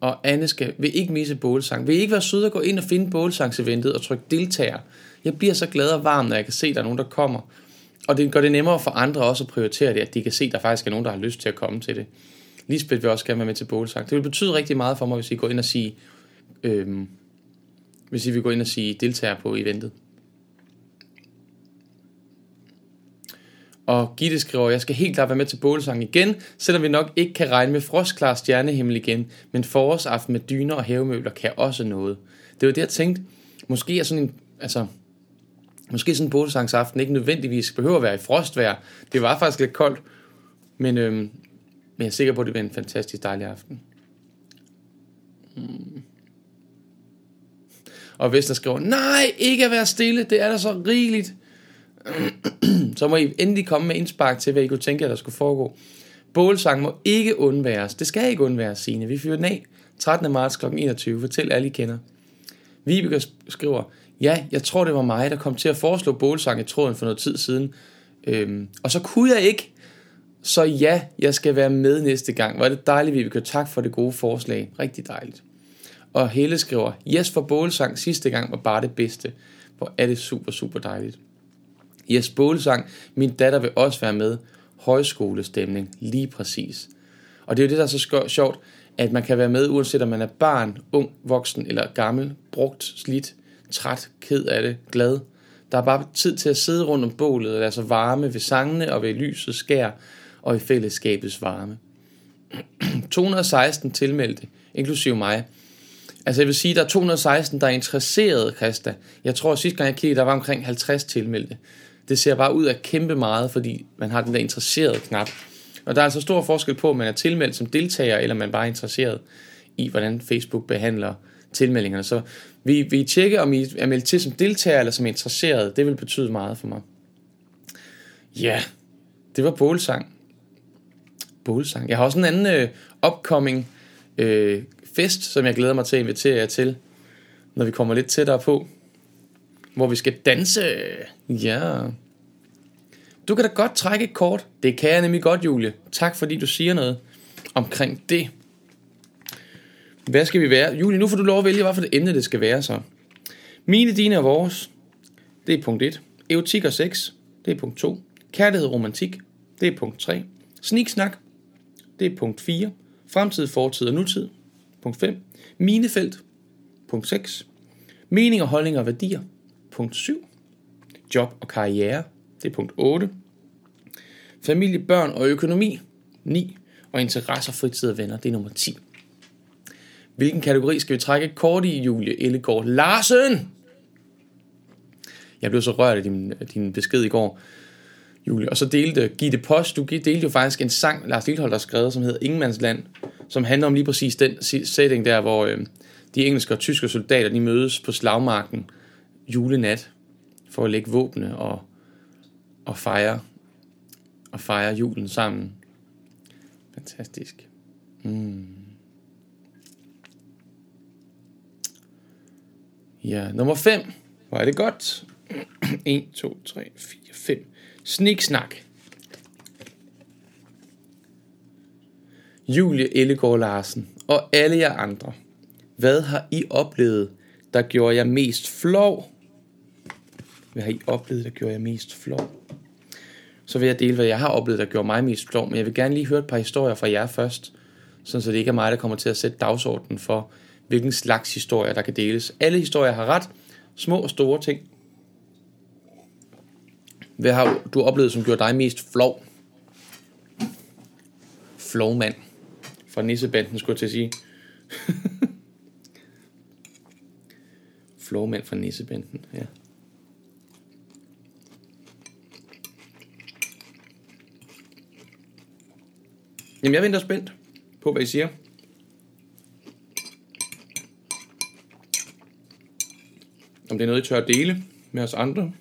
Og Anne vil ikke misse bålsang. Vil I ikke være søde at gå ind og finde bålsangseventet og trykke deltager? Jeg bliver så glad og varm, når jeg kan se, at der er nogen, der kommer. Og det gør det nemmere for andre også at prioritere det, at de kan se, at der faktisk er nogen, der har lyst til at komme til det. Lisbeth vil også gerne være med til bålsang. Det vil betyde rigtig meget for mig, hvis I går ind og siger, hvis I vil gå ind og sige deltager på eventet. Og Gitte skriver, jeg skal helt klart være med til bålsang igen, selvom vi nok ikke kan regne med frostklar stjernehimmel igen, men forårsaften med dyner og havemøbler kan også noget. Det var det, jeg tænkte. Måske sådan en bålsangsaften ikke nødvendigvis behøver at være i frostvejr. Det var faktisk lidt koldt, men jeg er sikker på, at det bliver en fantastisk dejlig aften. Og Vester skriver, nej, ikke at være stille, det er da så rigeligt. Så må I endelig komme med indspark til, hvad I kunne tænke, at der skulle foregå. Bålsang må ikke undværes. Det skal ikke undværes, Signe. Vi fyrer den af 13. marts kl. 21. Fortæl alle, I kender. Vibeke skriver, ja, jeg tror, det var mig, der kom til at foreslå bålsang i tråden for noget tid siden. Og så kunne jeg ikke. Så ja, jeg skal være med næste gang. Var det dejligt, Vibeke. Tak for det gode forslag. Rigtig dejligt. Og Helle skriver, yes for bålsang sidste gang var bare det bedste. Hvor er det super, super dejligt. Yes, bålsang. Min datter vil også være med. Højskolestemning, lige præcis. Og det er jo det, der er så sjovt, at man kan være med, uanset om man er barn, ung, voksen eller gammel, brugt, slidt, træt, ked af det, glad. Der er bare tid til at sidde rundt om bålet og lade sig varme ved sangene og ved lyset skær og i fællesskabets varme. 216 tilmeldte, inklusive mig. Altså jeg vil sige, der er 216, der er interesserede, Christa. Jeg tror, sidste gang jeg kiggede, der var omkring 50 tilmeldte. Det ser bare ud af kæmpe meget, fordi man har den der interesserede knap. Og der er altså stor forskel på, om man er tilmeldt som deltager, eller man bare er interesseret i, hvordan Facebook behandler tilmeldingerne. Så vi tjekker, om I er meldt til som deltager eller som interesseret. Det vil betyde meget for mig. Ja, det var bålsang. Bålsang. Jeg har også en anden upcoming fest, som jeg glæder mig til at invitere jer til, når vi kommer lidt tættere på, hvor vi skal danse. Ja. Du kan da godt trække et kort. Det kan jeg nemlig godt, Julie. Tak fordi du siger noget omkring det. Hvad skal vi være? Julie, nu får du lov at vælge, hvad for det emne det skal være så. Mine, dine og vores. Det er punkt 1. Erotik og sex. Det er punkt 2. Kærlighed og romantik. Det er punkt 3. Sniksnak. Det er punkt 4. Fremtid, fortid og nutid. Punkt 5. Minefelt. Punkt 6. Mening og holdning og værdier. Punkt 7. Job og karriere. Det er punkt 8. Familie, børn og økonomi. 9. Og interesser, fritid og venner. Det er nummer 10. Hvilken kategori skal vi trække kort i, Julie Ellegaard Larsen? Jeg blev så rørt af din besked i går, Julie. Og så delte Gitte Post. Du delte jo faktisk en sang, Lars Lilthold har skrevet, som hedder Ingenmandsland, som handler om lige præcis den setting der, hvor de engelske og tyske soldater, de mødes på slagmarken julenat for at lægge våbne og fejre julen sammen. Fantastisk. Ja, nummer 5. Hvor er det godt? 1, 2, 3, 4, 5. Sniksnak. Julie Ellegaard Larsen og alle jer andre. Hvad har I oplevet, der gjorde jer mest flov? Hvad har I oplevet, der gjorde jer mest flov? Så vil jeg dele, hvad jeg har oplevet, der gjorde mig mest flov. Men jeg vil gerne lige høre et par historier fra jer først, sådan så det ikke er mig, der kommer til at sætte dagsordenen for, hvilken slags historier, der kan deles. Alle historier har ret. Små og store ting. Hvad har du oplevet, som gjorde dig mest flov? Flovmand. Fra Nissebænden, skulle jeg til at sige. Flovmand fra Nissebænden, ja. Jamen, jeg venter spændt på, hvad I siger. Om det er noget, I tør at dele med os andre.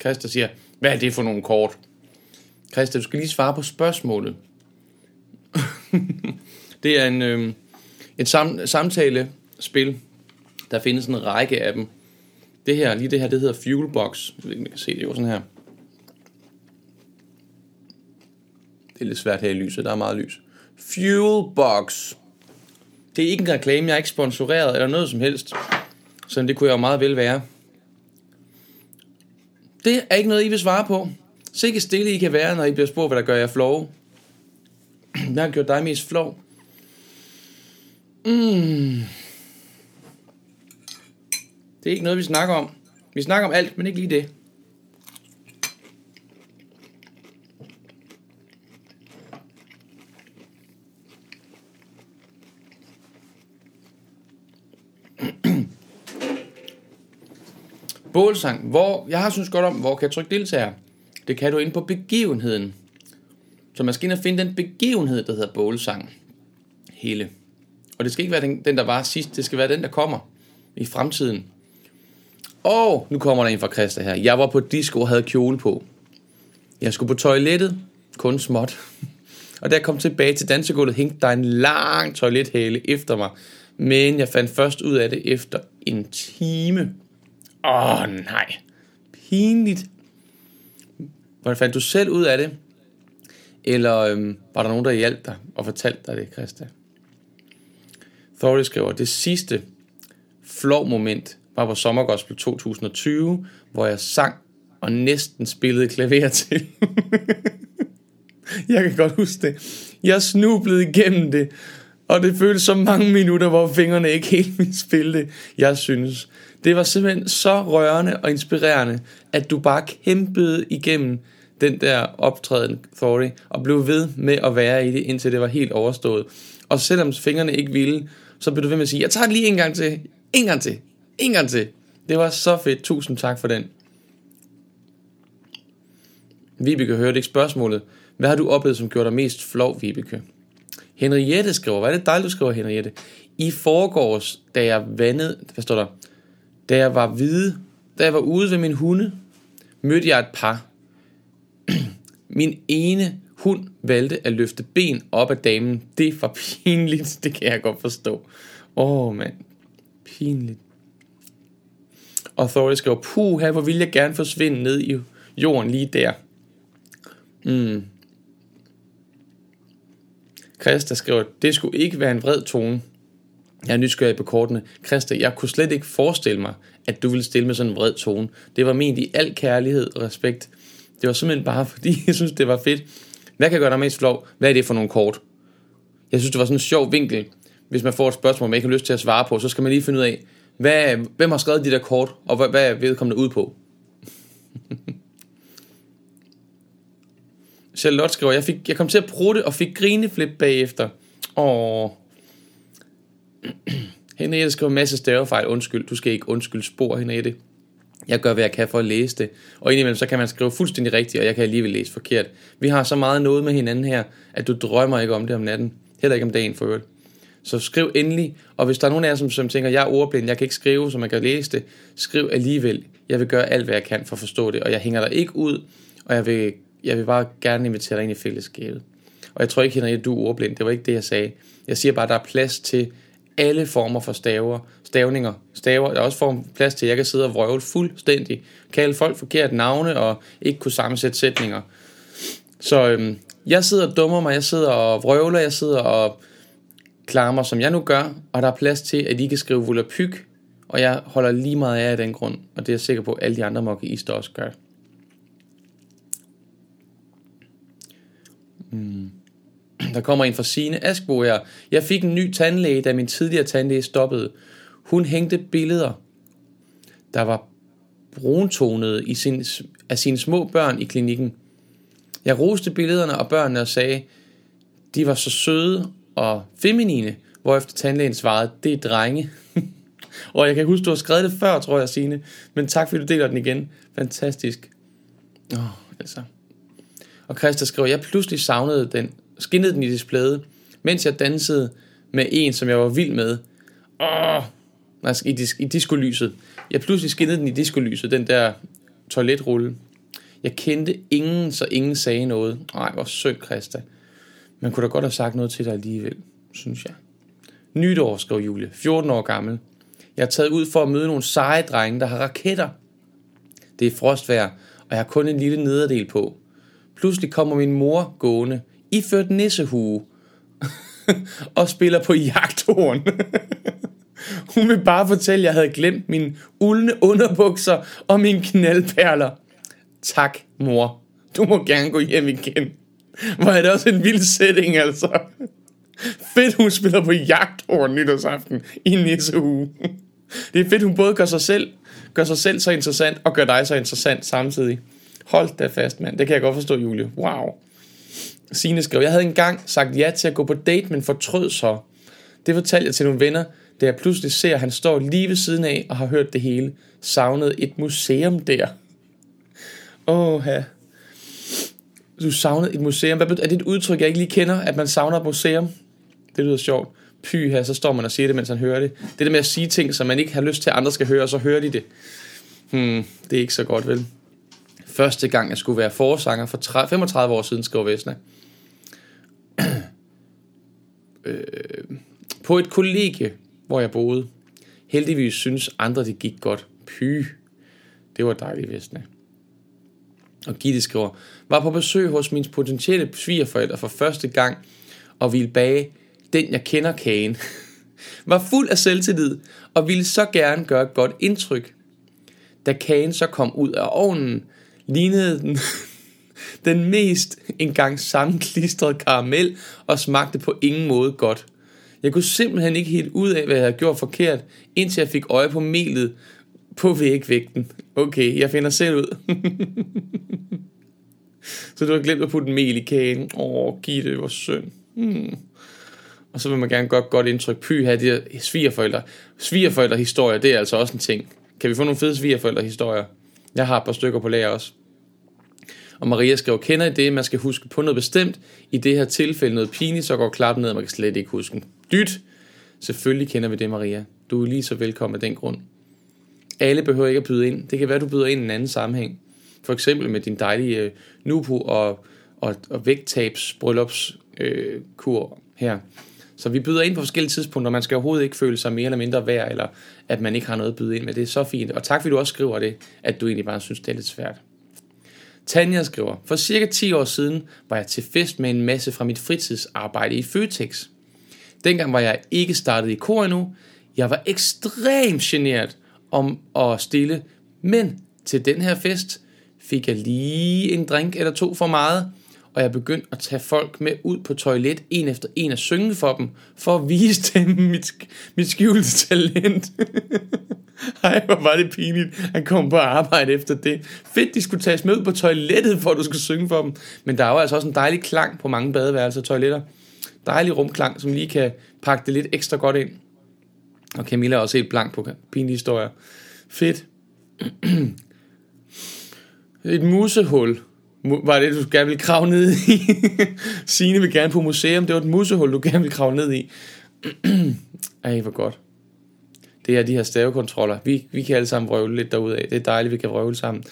Christa siger, hvad er det for nogle kort? Christa, du skal lige svare på spørgsmålet. Det er et samtalespil. Der findes en række af dem. Det her, det hedder Fuelbox. Jeg ved ikke, man kan se det jo sådan her. Det er lidt svært her i lyset, der er meget lys. Fuelbox. Det er ikke en reklame, jeg er ikke sponsoreret eller noget som helst. Så det kunne jeg jo meget vel være. Det er ikke noget, I vil svare på. Sikke stille I kan være, når I bliver spurgt, hvad der gør jer flove. Hvad har gjort dig mest flov? Det er ikke noget, vi snakker om. Vi snakker om alt, men ikke lige det. Bålsang. Jeg har synes godt om, hvor kan jeg trykke deltager? Det kan du ind på begivenheden. Så man skal ind og finde den begivenhed, der hedder bålsang. Hele. Og det skal ikke være den, der var sidst. Det skal være den, der kommer i fremtiden. Og nu kommer der en fra Christa her. Jeg var på disco og havde kjole på. Jeg skulle på toilettet. Kun småt. Og da jeg kom tilbage til dansegulvet, hængte der en lang toilethæle efter mig. Men jeg fandt først ud af det efter en time. Nej. Pinligt. Hvordan fandt du selv ud af det? Eller var der nogen, der hjalp dig og fortalte dig det, Christa? Thorley skriver, det sidste flov moment var på Sommergårdspil 2020, hvor jeg sang og næsten spillede klaver til. Jeg kan godt huske det. Jeg snublede igennem det, og det føltes som mange minutter, hvor fingrene ikke helt ville spille det. Jeg synes, det var simpelthen så rørende og inspirerende, at du bare kæmpede igennem den der optræden, Thorley, og blev ved med at være i det, indtil det var helt overstået. Og selvom fingrene ikke ville, så blev du ved med at sige, jeg tager det lige en gang til. Det var så fedt. Tusind tak for den. Vibeke hørte ikke spørgsmålet. Hvad har du oplevet, som gjorde dig mest flov, Vibeke? Henriette skriver, hvad er det dejligt, du skriver, Henriette? I forgårs, da jeg var ude ved min hunde, mødte jeg et par. Min ene hund valgte at løfte ben op af damen. Det var pinligt, det kan jeg godt forstå. Mand. Pinligt. Og Thorley skriver, puha, hvor ville jeg gerne forsvinde ned i jorden lige der. Christa skriver, det skulle ikke være en vred tone. Jeg er nysgerrig på kortene. Christa, jeg kunne slet ikke forestille mig, at du ville stille med sådan en vred tone. Det var ment i al kærlighed og respekt. Det var simpelthen bare, fordi jeg synes, det var fedt. Hvad kan gøre dig mest flov? Hvad er det for nogle kort? Jeg synes, det var sådan en sjov vinkel. Hvis man får et spørgsmål, man ikke har lyst til at svare på, så skal man lige finde ud af, hvem har skrevet de der kort, og hvad er vedkommende ud på? Charlotte skriver, jeg kom til at prutte og fik grineflip bagefter. Henriette skriver en masse stavefejl. Undskyld, du skal ikke undskylde spor, Henriette. Jeg gør, hvad jeg kan for at læse det. Og indimellem så kan man skrive fuldstændig rigtigt, og jeg kan alligevel læse forkert. Vi har så meget noget med hinanden her, at du drømmer ikke om det om natten. Heller ikke om dagen for øvrigt. Så skriv endelig. Og hvis der er nogen af jer, som tænker, jeg er ordblind, jeg kan ikke skrive, så man kan læse det. Skriv alligevel. Jeg vil gøre alt, hvad jeg kan for at forstå det, og jeg hænger dig ikke ud. Og jeg vil bare gerne invitere dig ind i fællesskabet. Og jeg tror ikke, Henrik, at du er ordblind. Det var ikke det, jeg sagde. Jeg siger bare, at der er plads til alle former for stavninger. Der er også plads til, at jeg kan sidde og vrøvle fuldstændig. Kalde folk forkert navne og ikke kunne sammensætte sætninger. Så jeg sidder og dummer mig. Jeg sidder og vrøvler. Jeg sidder og klarer mig, som jeg nu gør. Og der er plads til, at I kan skrive volapyk. Og jeg holder lige meget af den grund. Og det er jeg sikker på, at alle de andre mokkeister også gør. Der kommer en fra Signe Askbo her. Jeg fik en ny tandlæge, da min tidligere tandlæge stoppede. Hun hængte billeder, der var bruntonede af sine små børn i klinikken. Jeg roste billederne og børnene og sagde, de var så søde og feminine, hvorefter tandlægen svarede, det er drenge. Og jeg kan huske, du har skrevet det før, tror jeg, Signe. Men tak, fordi du deler den igen. Fantastisk. Altså. Og Christa skriver, jeg pludselig savnede den, skinnede den i displayet, mens jeg dansede med en, som jeg var vild med. I diskolyset. Jeg pludselig skinnede den i diskolyset, den der toiletrulle. Jeg kendte ingen, så ingen sagde noget. Nej, hvor sødt, Christa. Man kunne da godt have sagt noget til dig alligevel, synes jeg. Nytår, skrev Julie, 14 år gammel. Jeg er taget ud for at møde nogle seje drenge, der har raketter. Det er frostvejr, og jeg har kun en lille nederdel på. Pludselig kommer min mor gående, iført nissehue, og spiller på jagthorn. Hun vil bare fortælle, at jeg havde glemt mine uldne underbukser og mine knaldperler. Tak, mor. Du må gerne gå hjem igen. Var det også en vild setting, altså. Fedt, hun spiller på jagthorn nytårsaften i nissehue. Det er fedt, hun både gør sig selv så interessant, og gør dig så interessant samtidig. Hold da fast, mand. Det kan jeg godt forstå, Julie. Wow. Signe skrev, jeg havde engang sagt ja til at gå på date, men fortrød så. Det fortalte jeg til nogle venner, da jeg pludselig ser, at han står lige ved siden af og har hørt det hele. Savnede et museum der. Du savnede et museum. Er det et udtryk, jeg ikke lige kender, at man savner et museum? Det lyder sjovt. Py her, så står man og siger det, mens han hører det. Det der med at sige ting, som man ikke har lyst til, at andre skal høre, og så hører de det. Det er ikke så godt, vel? Første gang, jeg skulle være forsanger for 35 år siden, skrev Vesna. På et kollegie, hvor jeg boede. Heldigvis synes andre, det gik godt. Py. Det var dejligt, Vesna. Og Gitte skriver, var på besøg hos mine potentielle svigerforældre for første gang, og ville bage den, jeg kender kagen. Var fuld af selvtillid, og ville så gerne gøre et godt indtryk. Da kagen så kom ud af ovnen, lignede den mest engang sammenklistrede karamel, og smagte på ingen måde godt. Jeg kunne simpelthen ikke helt ud af, hvad jeg havde gjort forkert, indtil jeg fik øje på melet på vægvægten. Okay, jeg finder selv ud. Så du har glemt at putte mel i kagen. Giv det, hvor synd. Og så vil man gerne godt indtryk. Py her, de her svigerforældrehistorier, det er altså også en ting. Kan vi få nogle fede svigerforældrehistorier? Jeg har et par stykker på lager også. Og Maria skrev, kender I det? Man skal huske på noget bestemt. I det her tilfælde noget pinligt, så går klappen ned, og man kan slet ikke huske. Dyt! Selvfølgelig kender vi det, Maria. Du er lige så velkommen af den grund. Alle behøver ikke at byde ind. Det kan være, du byder ind i en anden sammenhæng. For eksempel med din dejlige nupo og vægttabsbryllups kur her. Så vi byder ind på forskellige tidspunkter, og man skal overhovedet ikke føle sig mere eller mindre værd, eller at man ikke har noget at byde ind med. Det er så fint. Og tak, fordi du også skriver det, at du egentlig bare synes, det er lidt svært. Tanja skriver, for cirka 10 år siden var jeg til fest med en masse fra mit fritidsarbejde i Føtex. Dengang var jeg ikke startet i kor endnu. Jeg var ekstremt genert om at stille, men til den her fest fik jeg lige en drink eller to for meget, og jeg begyndte at tage folk med ud på toilet en efter en og synge for dem, for at vise dem mit skjulte talent. Ej, hvor var det pinligt, at komme på arbejde efter det. Fedt, de skulle tages med ud på toilettet, for at du skulle synge for dem. Men der er jo altså også en dejlig klang på mange badeværelser og toiletter. Dejlig rumklang, som lige kan pakke det lidt ekstra godt ind. Og Camilla er også helt blank på pinlige historier. Fedt. Et musehul var det, du gerne ville grave ned i. Signe vil gerne på museum. Det var et musehul, du gerne ville grave ned i. Ej, hvor godt. Det er de her stavekontroller. Vi kan alle sammen vrøvle lidt derudad. Det er dejligt, vi kan vrøvle sammen.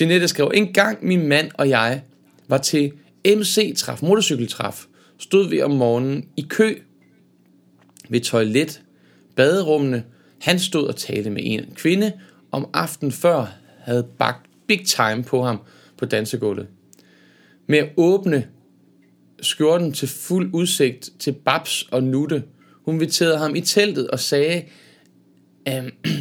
Jeanette skrev, en gang min mand og jeg var til MC-træf, motorcykeltræf, stod vi om morgenen i kø ved toilet, baderummene. Han stod og talte med en kvinde, om aftenen før havde bagt big time på ham på dansegulvet. Med at åbne skjorten til fuld udsigt til babs og nutte. Hun inviterede ham i teltet og sagde,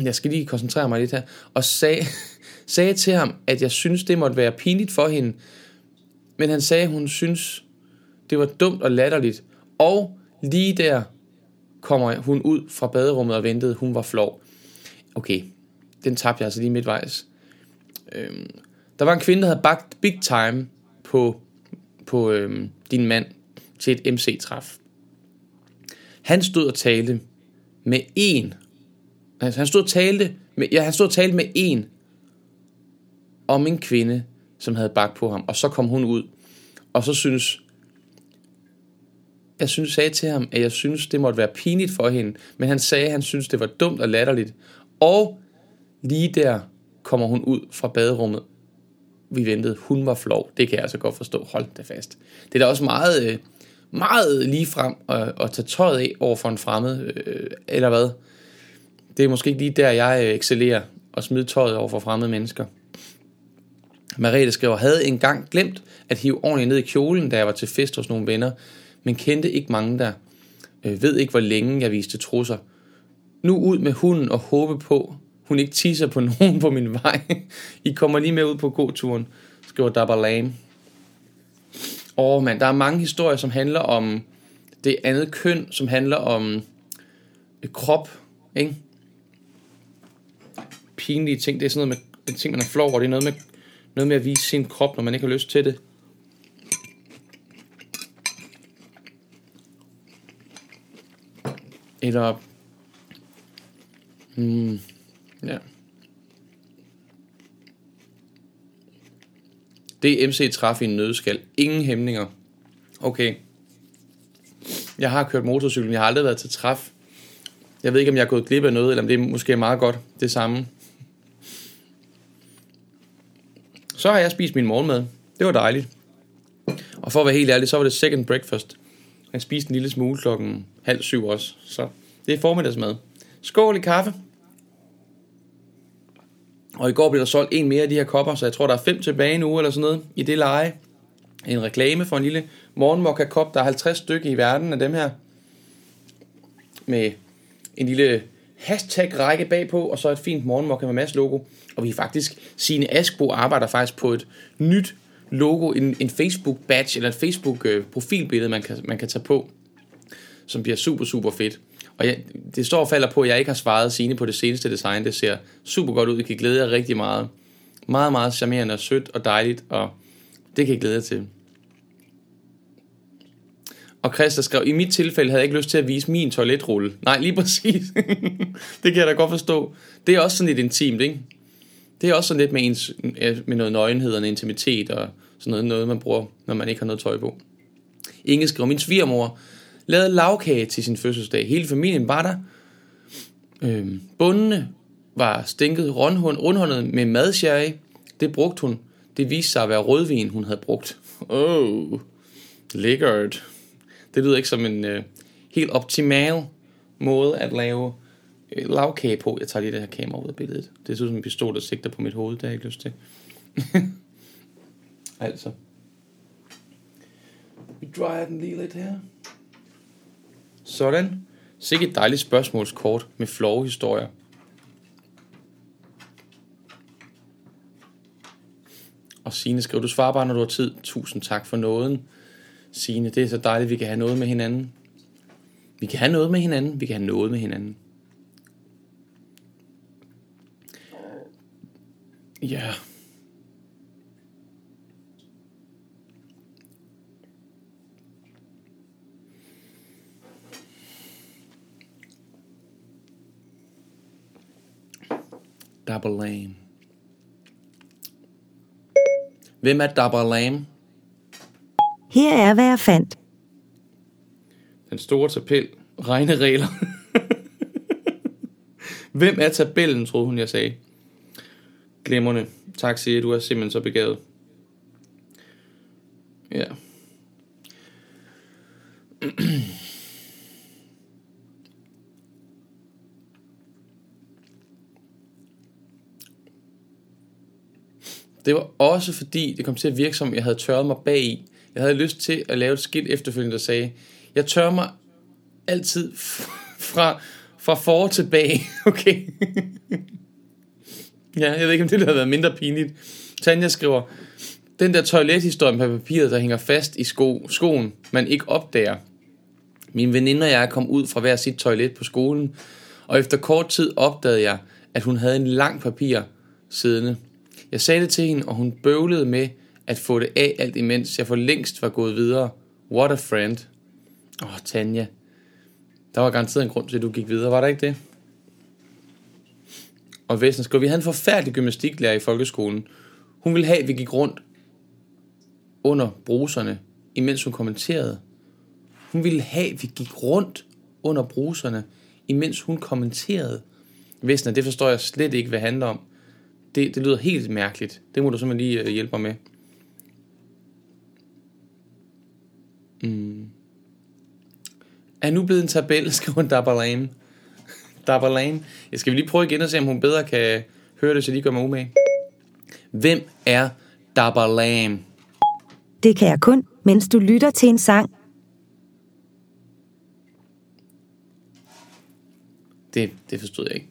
jeg skal lige koncentrere mig lidt her, og sagde til ham, at jeg synes det måtte være pinligt for hende. Men han sagde, hun synes det var dumt og latterligt. Og lige der kommer hun ud fra baderummet og ventede. Hun var flov. Okay, den tabte jeg altså lige midtvejs. Der var en kvinde, der havde bagt big time på din mand til et MC-træf. Han stod og talte med en. Altså, han stod og talte med en om en kvinde, som havde bagt på ham. Og så kom hun ud. Og så sagde til ham, at jeg synes, det måtte være pinligt for hende. Men han sagde, at han synes, det var dumt og latterligt. Og lige der kommer hun ud fra baderummet. Vi ventede. Hun var flov. Det kan jeg altså godt forstå. Hold da fast. Det er da også meget, meget ligefrem at tage tøjet af over for en fremmed. Eller hvad? Det er måske ikke lige der, jeg excellerer og smide tøjet over for fremmede mennesker. Mariette skriver, havde engang glemt at hive ordentligt ned i kjolen, da jeg var til fest hos nogle venner, men kendte ikke mange der. Ved ikke, hvor længe jeg viste trusser. Nu ud med hunden og håbe på, hun ikke tisser på nogen på min vej. I kommer lige med ud på gåturen, skriver Dabalame. Der er mange historier, som handler om det andet køn, som handler om krop, ikke? Pinlige ting, det er sådan noget med ting, man er flov over. Det er noget med at vise sin krop, når man ikke har lyst til det. Eller ja. Det er MC-træf i en nødskal. Ingen hæmninger. Okay. Jeg har kørt motorcyklen. Jeg har aldrig været til træf. Jeg ved ikke, om jeg er gået glip af noget, eller om det er måske meget godt det samme. Så har jeg spist min morgenmad. Det var dejligt. Og for at være helt ærlig, så var det second breakfast. Jeg spiste en lille smule 6:30 også. Så det er formiddagsmad. Skål i kaffe. Og i går blev der solgt en mere af de her kopper, så jeg tror, der er 5 tilbage nu eller sådan noget i det leje. En reklame for en lille Morgen Mokka kop. Der er 50 stykker i verden af dem her. Med en lille hashtag-række bagpå, og så et fint Morgen Mokka med masser logo. Og vi er faktisk, Signe Askbo arbejder faktisk på et nyt logo, en Facebook-badge eller et Facebook-profilbillede, man kan tage på, som bliver super, super fedt. Og det står og falder på, at jeg ikke har svaret Signe på det seneste design. Det ser super godt ud. Det kan glæde jer rigtig meget. Meget, meget charmerende og sødt og dejligt, og det kan jeg glæde jer til. Og Christa skrev, i mit tilfælde havde jeg ikke lyst til at vise min toiletrulle. Nej, lige præcis. Det kan jeg da godt forstå. Det er også sådan lidt intimt, ikke? Det er også sådan lidt med noget nøgenhed og intimitet og sådan noget, man bruger, når man ikke har noget tøj på. Inge skrev, min svigermor lavede lavkage til sin fødselsdag. Hele familien var der. Bundene var stænket rundhåndet med madsherry. Det brugte hun. Det viste sig at være rødvin, hun havde brugt. Lækkert. Det lyder ikke som en helt optimal måde at lave lavkage på. Jeg tager lige det her kamera ud af billedet. Det ser ud som en pistol, der sigter på mit hoved. Det har jeg ikke lyst til. Altså. Vi drejer den lige lidt her. Sådan. Sikke et dejligt spørgsmålskort med flove historier. Og Signe skriver, du svarer bare, når du har tid. Tusind tak for nåden. Signe, det er så dejligt, vi kan have noget med hinanden. Vi kan have noget med hinanden. Ja. Dabalame. Hvem er Dabalame? Her er, hvad jeg fandt. Den store tabel. Regneregler. Hvem er tabellen, troede hun, jeg sagde. Glemmerne. Tak, siger du er simpelthen så begavet. Ja. Det var også fordi, det kom til at virke som, jeg havde tørret mig bagi. Jeg havde lyst til at lave et skilt efterfølgende, der sagde, jeg tørrer mig altid fra for til bag. Okay. Ja, jeg ved ikke, om det havde været mindre pinligt. Tanja skriver, den der toilethistorie på papiret, der hænger fast i skoen, man ikke opdager. Min veninde og jeg kom ud fra hver sit toilet på skolen, og efter kort tid opdagede jeg, at hun havde en lang papir siddende. Jeg sagde det til hende, og hun bøvlede med at få det af alt imens jeg for længst var gået videre. What a friend. Tanja. Der var garanteret en grund til, at du gik videre, var der ikke det? Og Vesten skriver, vi havde en forfærdelig gymnastiklærer i folkeskolen. Hun ville have, at vi gik rundt under bruserne, imens hun kommenterede. Hun ville have, at vi gik rundt under bruserne, imens hun kommenterede. Vesten, det forstår jeg slet ikke, hvad det handler om. Det lyder helt mærkeligt. Det må du simpelthen lige hjælpe mig med. Er nu blevet en tabel, skriver Dabalane. Jeg skal lige prøve igen og se, om hun bedre kan høre det, så de gør mig umage. Hvem er Dabalane? Det kan jeg kun, mens du lytter til en sang. Det forstod jeg ikke.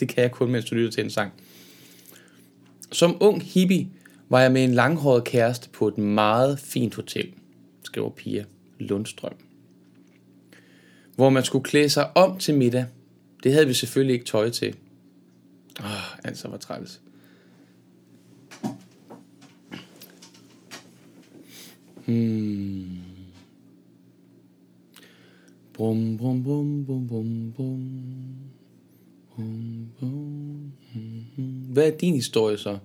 Det kan jeg kun, mens du lytter til en sang. Som ung hippie var jeg med en langhåret kæreste på et meget fint hotel, skriver Pia Lundstrøm. Hvor man skulle klæde sig om til middag. Det havde vi selvfølgelig ikke tøj til. Altså var træls. Brum, brum, brum, brum, brum, brum. Hvad er din historie så?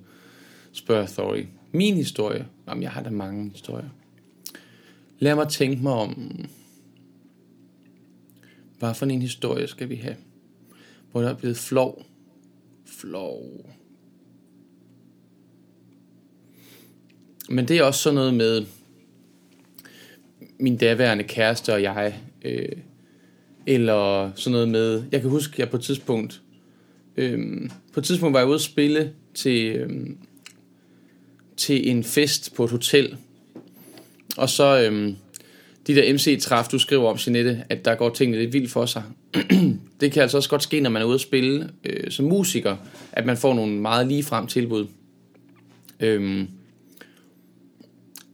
Spørger Thory. Min historie? Jamen, jeg har da mange historier. Lad mig tænke mig om. Hvad for en historie skal vi have? Hvor der er blevet flov. Men det er også sådan noget med min daværende kæreste og jeg. Eller sådan noget med, jeg kan huske, jeg på et tidspunkt var jeg ude at spille til en fest på et hotel. Og så de der MC-træf, du skriver om, Jeanette, at der går tingene lidt vildt for sig. Det kan altså også godt ske, når man er ude at spille som musiker, at man får nogle meget ligefrem tilbud.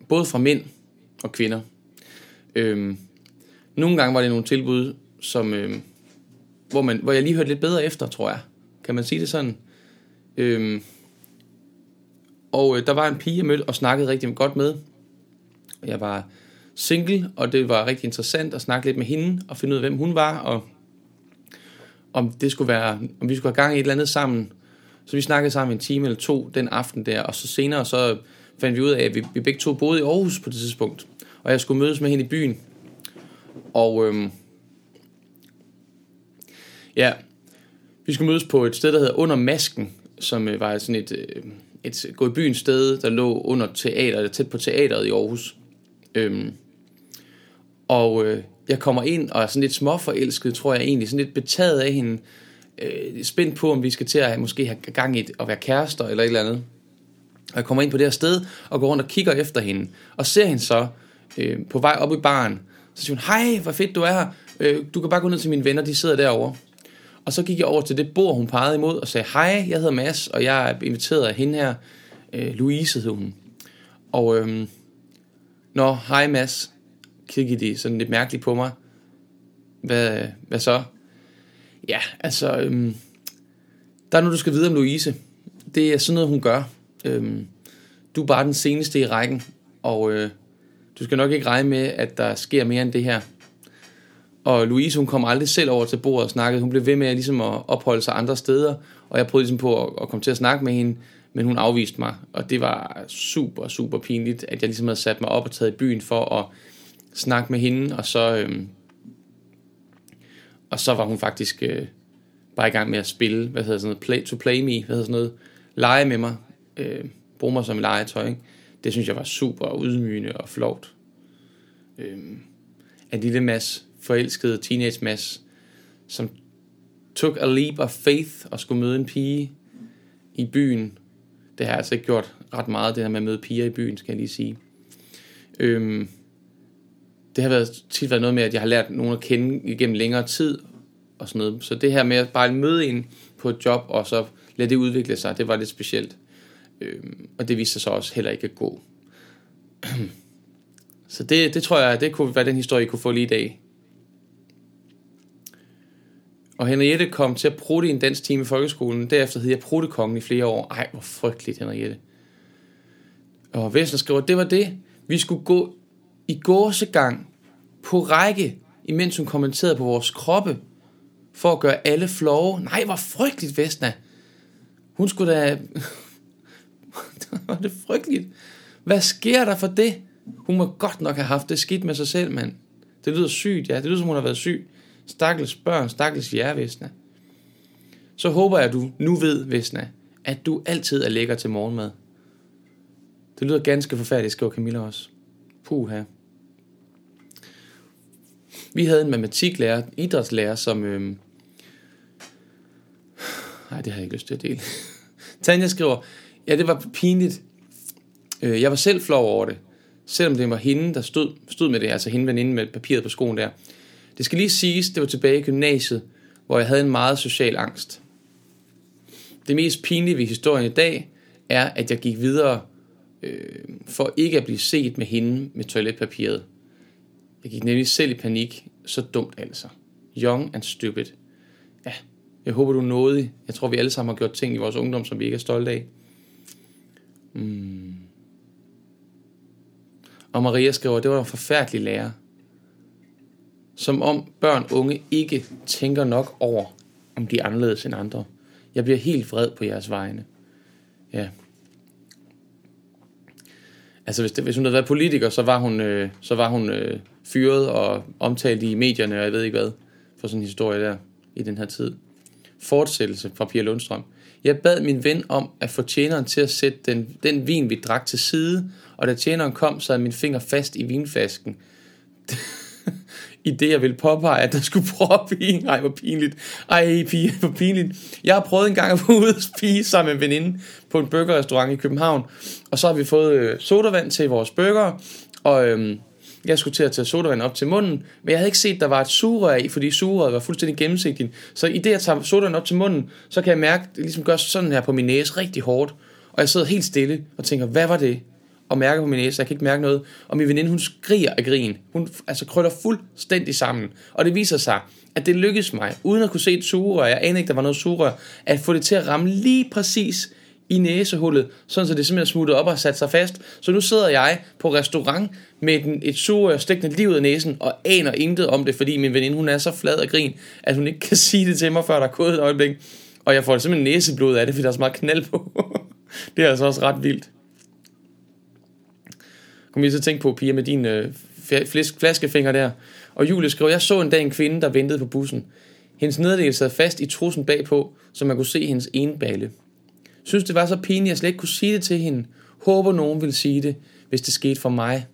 Både fra mænd og kvinder. Nogle gange var det nogle tilbud, som, hvor jeg lige hørte lidt bedre efter, tror jeg. Kan man sige det sådan? Der var en pige, jeg mødte og snakkede rigtig godt med. Jeg var single, og det var rigtig interessant at snakke lidt med hende og finde ud af, hvem hun var, og om vi skulle have gang i et eller andet sammen. Så vi snakkede sammen en time eller to den aften der, og så senere så fandt vi ud af, at vi begge to boede i Aarhus på det tidspunkt, og jeg skulle mødes med hende i byen. Og vi skulle mødes på et sted, der hedder Under Masken, som var sådan et gå i byen sted, der lå under teateret, tæt på teateret i Aarhus. Jeg kommer ind og er sådan lidt småforelsket, tror jeg egentlig, sådan lidt betaget af hende, spændt på, om vi skal til at måske have gang i at være kærester eller et eller andet. Og jeg kommer ind på det her sted og går rundt og kigger efter hende, og ser hende så på vej op i baren. Så siger hun, hej, hvor fedt du er her. Du kan bare gå ned til mine venner, de sidder derovre. Og så gik jeg over til det bord, hun pegede imod, og sagde, hej, jeg hedder Mads, og jeg er inviteret af hende her. Louise hed hun. Og hej Mads. Kiggede de sådan lidt mærkeligt på mig. Hvad så? Ja, altså, der er noget, du skal vide om Louise. Det er sådan noget, hun gør. Du er bare den seneste i rækken, og du skal nok ikke regne med, at der sker mere end det her. Og Louise, hun kom aldrig selv over til bordet og snakkede. Hun blev ved med ligesom at opholde sig andre steder, og jeg prøvede ligesom på at komme til at snakke med hende, men hun afviste mig. Og det var super, super pinligt, at jeg ligesom havde sat mig op og taget i byen for at snakke med hende. Og så, var hun faktisk bare i gang med at spille, hvad hedder sådan noget, play to play me, hvad hedder sådan noget, lege med mig, bruge mig som legetøj, ikke? Det synes jeg var super ydmygende og flovt. At lille Mads, forelskede teenage Mads, som took a leap of faith og skulle møde en pige i byen. Det har jeg altså ikke gjort ret meget, det her med at møde piger i byen, skal jeg lige sige. Det har tit været noget med, at jeg har lært nogen at kende igennem længere tid og sådan noget. Så det her med at bare møde en på et job og så lade det udvikle sig, det var lidt specielt. Og det viste sig så også heller ikke at gå. Så det tror jeg, det kunne være den historie, I kunne få lige i dag. Og Henriette kom til at prutte i en dansk time i folkeskolen. Derefter hed jeg Pruttekongen i flere år. Ej, hvor frygteligt, Henriette. Og Vesler skriver, det var det. Vi skulle gå i gåsegang på række, imens hun kommenterede på vores kroppe, for at gøre alle flove. Nej, hvor frygteligt, Vesna. Hun skulle da... Det var det frygteligt. Hvad sker der for det? Hun må godt nok have haft det skidt med sig selv, mand. Det lyder sygt, ja. Det lyder, som hun har været syg. Stakkels børn, stakkels jer, Vesna. Så håber jeg, at du nu ved, Vesna, at du altid er lækker til morgenmad. Det lyder ganske forfærdeligt, skriver Camilla også. Puha. Vi havde en matematiklærer, idrætslærer, som... Ej, det har jeg ikke lyst til at dele. Tanja skriver... Ja, det var pinligt. Jeg var selv flov over det. Selvom det var hende, der stod med det. Altså hende veninde med papiret på skoen der. Det skal lige siges, det var tilbage i gymnasiet, hvor jeg havde en meget social angst. Det mest pinlige ved historien i dag, er, at jeg gik videre for ikke at blive set med hende med toiletpapiret. Jeg gik nemlig selv i panik. Så dumt altså. Young and stupid. Ja, jeg håber du er nådig. Jeg tror, vi alle sammen har gjort ting i vores ungdom, som vi ikke er stolte af. Og Maria skriver, det var en forfærdelig lærer. Som om børn unge ikke tænker nok over, om de er anderledes end andre. Jeg bliver helt vred på jeres vegne. Ja. Altså hvis hun havde været politiker, så var hun fyret og omtalt i medierne, og jeg ved ikke hvad, for sådan en historie der i den her tid. Fortsættelse fra Pia Lundstrøm. Jeg bad min ven om at få tjeneren til at sætte den vin, vi drak, til side, og da tjeneren kom, så havde min finger fast i vinflasken. I det, jeg ville påpege, at der skulle prop i. Ej, hvor pinligt. Ej, Pia, hvor pinligt. Jeg har prøvet en gang at få ud at spise sammen med en veninde på en burgerrestaurant i København, og så har vi fået sodavand til vores burger, og jeg skulle til at tage sodavand op til munden, men jeg havde ikke set, at der var et sugerør i, fordi sugerøret var fuldstændig gennemsigtigt. Så i det, jeg tager sodavand op til munden, så kan jeg mærke, at det ligesom gør sådan her på min næse rigtig hårdt. Og jeg sidder helt stille og tænker, hvad var det? Og mærker på min næse, jeg kan ikke mærke noget. Og min veninde, hun skriger af grin. Hun altså krøller fuldstændig sammen. Og det viser sig, at det lykkedes mig, uden at kunne se et sugerør, jeg anede ikke, der var noget sugerør, at få det til at ramme lige præcis i næsehullet, sådan så det simpelthen smuttede op og satte sig fast. Så nu sidder jeg på restaurant med et sugerør stikkende lige ud af næsen og aner intet om det, fordi min veninde, hun er så flad af grin, at hun ikke kan sige det til mig, før der er gået et øjeblik. Og jeg får simpelthen næseblod af det, fordi der er så meget knald på. Det er altså også ret vildt. Kom lige så tænke på, Pia, med dine flaskefinger der. Og Julie skrev, jeg så en dag en kvinde, der ventede på bussen. Hendes nederdel sad fast i trussen bagpå, så man kunne se hendes ene bale. Synes det var så pinligt, at jeg slet ikke kunne sige det til hende. Håber nogen ville sige det, hvis det skete for mig.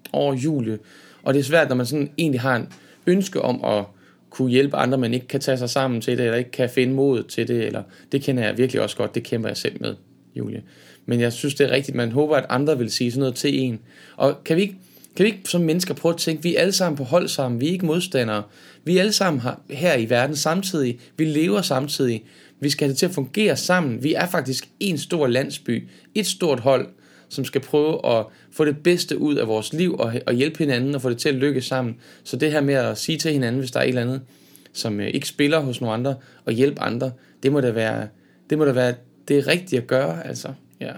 Julie. Og det er svært, når man sådan egentlig har en ønske om at kunne hjælpe andre, men ikke kan tage sig sammen til det, eller ikke kan finde mod til det, eller det kender jeg virkelig også godt, det kæmper jeg selv med, Julie. Men jeg synes det er rigtigt, man håber, at andre vil sige sådan noget til en. Og kan vi ikke som mennesker prøve at tænke, vi er alle sammen på hold sammen, vi er ikke modstandere, vi er alle sammen her i verden samtidig, vi lever samtidig. Vi skal have det til at fungere sammen. Vi er faktisk en stor landsby, et stort hold, som skal prøve at få det bedste ud af vores liv og hjælpe hinanden og få det til at lykkes sammen. Så det her med at sige til hinanden, hvis der er et eller andet, som ikke spiller hos nogle andre, og hjælpe andre, det må da være det rigtige at gøre. Altså. Ja.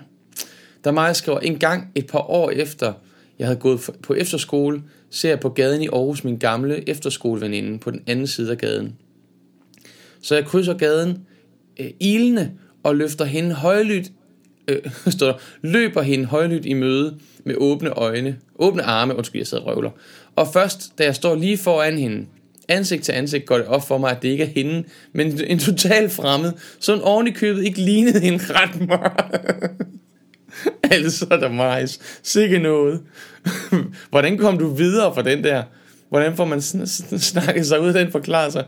Der er meget, jeg skriver, en gang et par år efter, jeg havde gået på efterskole, ser jeg på gaden i Aarhus min gamle efterskoleveninde på den anden side af gaden. Så jeg krydser gaden, ilende og løfter hende højlydt, løber hende højlydt i møde med åbne arme, og først da jeg står lige foran hende, ansigt til ansigt går det op for mig, at det ikke er hende, men en total fremmed, som oven i købet ikke lignede hende ret meget. Altså der majs, sikke noget. Hvordan kom du videre fra den der? Hvordan får man snakket sig ud af den forklarelse?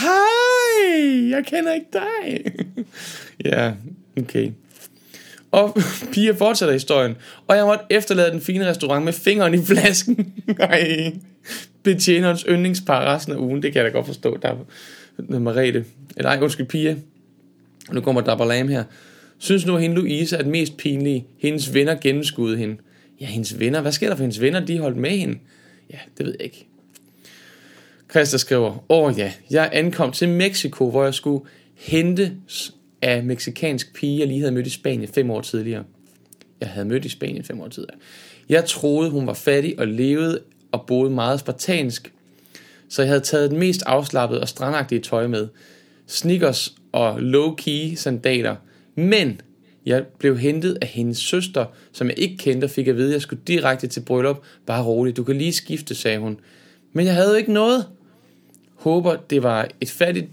Hej, jeg kender ikke dig. Ja, okay. Og Pia fortsætter historien. Og jeg måtte efterlade den fine restaurant med fingeren i flasken. Nej. Betjenerens yndlingspar resten af ugen. Det kan jeg da godt forstå. Der er Merete. Eller ej, undskyld, Pia. Nu kommer Dabalam her. Synes nu, at hende Louise er det mest pinlige. Hendes venner gennemskudde hende. Ja, hendes venner. Hvad sker der for hendes venner? De holdt med hende. Ja, det ved jeg ikke. Christa skriver, ja, jeg ankom til Mexico, hvor jeg skulle hentes af mexikansk pige, jeg lige havde mødt i Spanien 5 år tidligere. Jeg troede, hun var fattig og levede og boede meget spartansk, så jeg havde taget det mest afslappede og strandagtige tøj med. Sneakers og low-key sandaler. Men jeg blev hentet af hendes søster, som jeg ikke kendte, og fik at vide, at jeg skulle direkte til bryllup. Bare roligt, du kan lige skifte, sagde hun. Men jeg havde jo ikke noget. Håbede det var et fattigt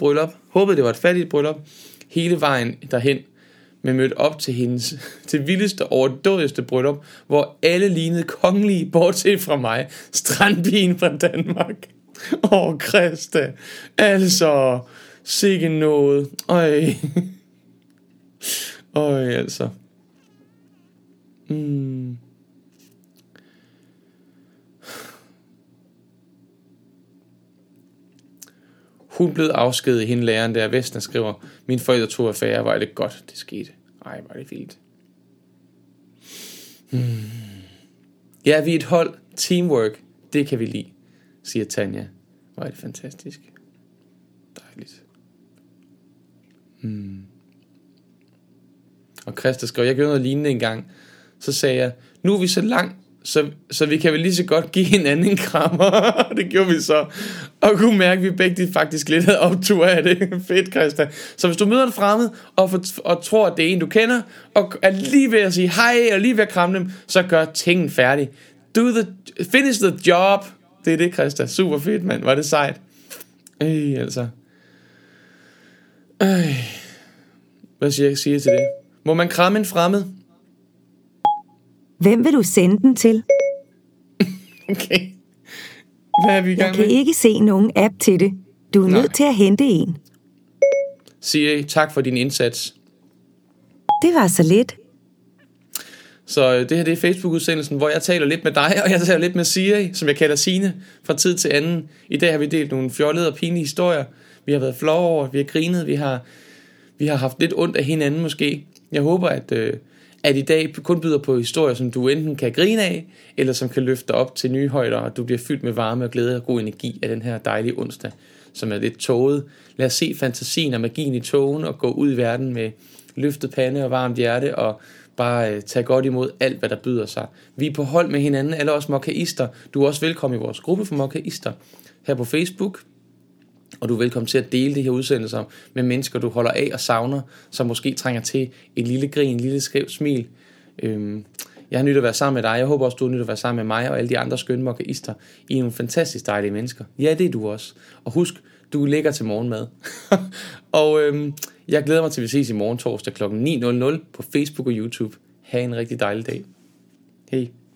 bryllup. Hele vejen derhen, men mødte op til hendes til vildeste og overdådigste bryllup, hvor alle lignede kongelige, bortset fra mig, strandpigen fra Danmark. Krista. Altså, sikke noget. Altså. Hun blev afskediget, hende læreren der, Vestner, skriver, min forældre tog affære, var det godt, det skete. Ej, var det vildt. Ja, vi er et hold. Teamwork, det kan vi lide, siger Tanja. Var det fantastisk. Dejligt. Og Christa skrev, jeg gjorde noget lignende engang. Så sagde jeg, nu er vi så langt, så vi kan vel lige så godt give hinanden en krammer. Det gjorde vi så. Og kunne mærke, at vi begge faktisk lidt havde optur af det. Fedt, Christian. Så hvis du møder en fremmed og tror, at det er en, du kender, og er lige ved at sige hej, og lige ved at kramme dem, så gør tingen færdig. Finish the job. Det er det, Christian. Super fedt, mand. Var det sejt. Hvad siger jeg til det? Må man kramme en fremmed? Hvem vil du sende den til? Okay. Hvad er vi i gang med? Jeg kan ikke se nogen app til det. Du er nødt til at hente en. Siri, tak for din indsats. Det var så lidt. Så det her det er Facebook-udsendelsen, hvor jeg taler lidt med dig, og jeg taler lidt med Siri, som jeg kalder Sine, fra tid til anden. I dag har vi delt nogle fjollede og pinlige historier. Vi har været flove over, vi har grinet, vi har haft lidt ondt af hinanden måske. Jeg håber, at i dag kun byder på historier, som du enten kan grine af, eller som kan løfte dig op til nye højder, og du bliver fyldt med varme og glæde og god energi af den her dejlige onsdag, som er lidt tåget. Lad os se fantasien og magien i tågen, og gå ud i verden med løftet pande og varmt hjerte, og bare tage godt imod alt, hvad der byder sig. Vi er på hold med hinanden, alle os mokkaister. Du er også velkommen i vores gruppe for mokkaister her på Facebook, og du er velkommen til at dele de her udsendelser med mennesker, du holder af og savner, som måske trænger til et lille grin, en lille skæv smil. Jeg har nydt at være sammen med dig. Jeg håber også, du har nydt at være sammen med mig og alle de andre skønne mokkaister. I er nogle fantastisk dejlige mennesker. Ja, det er du også. Og husk, du er lækker til morgenmad. Og jeg glæder mig til, at vi ses i morgen torsdag kl. 9:00 på Facebook og YouTube. Ha' en rigtig dejlig dag. Hej.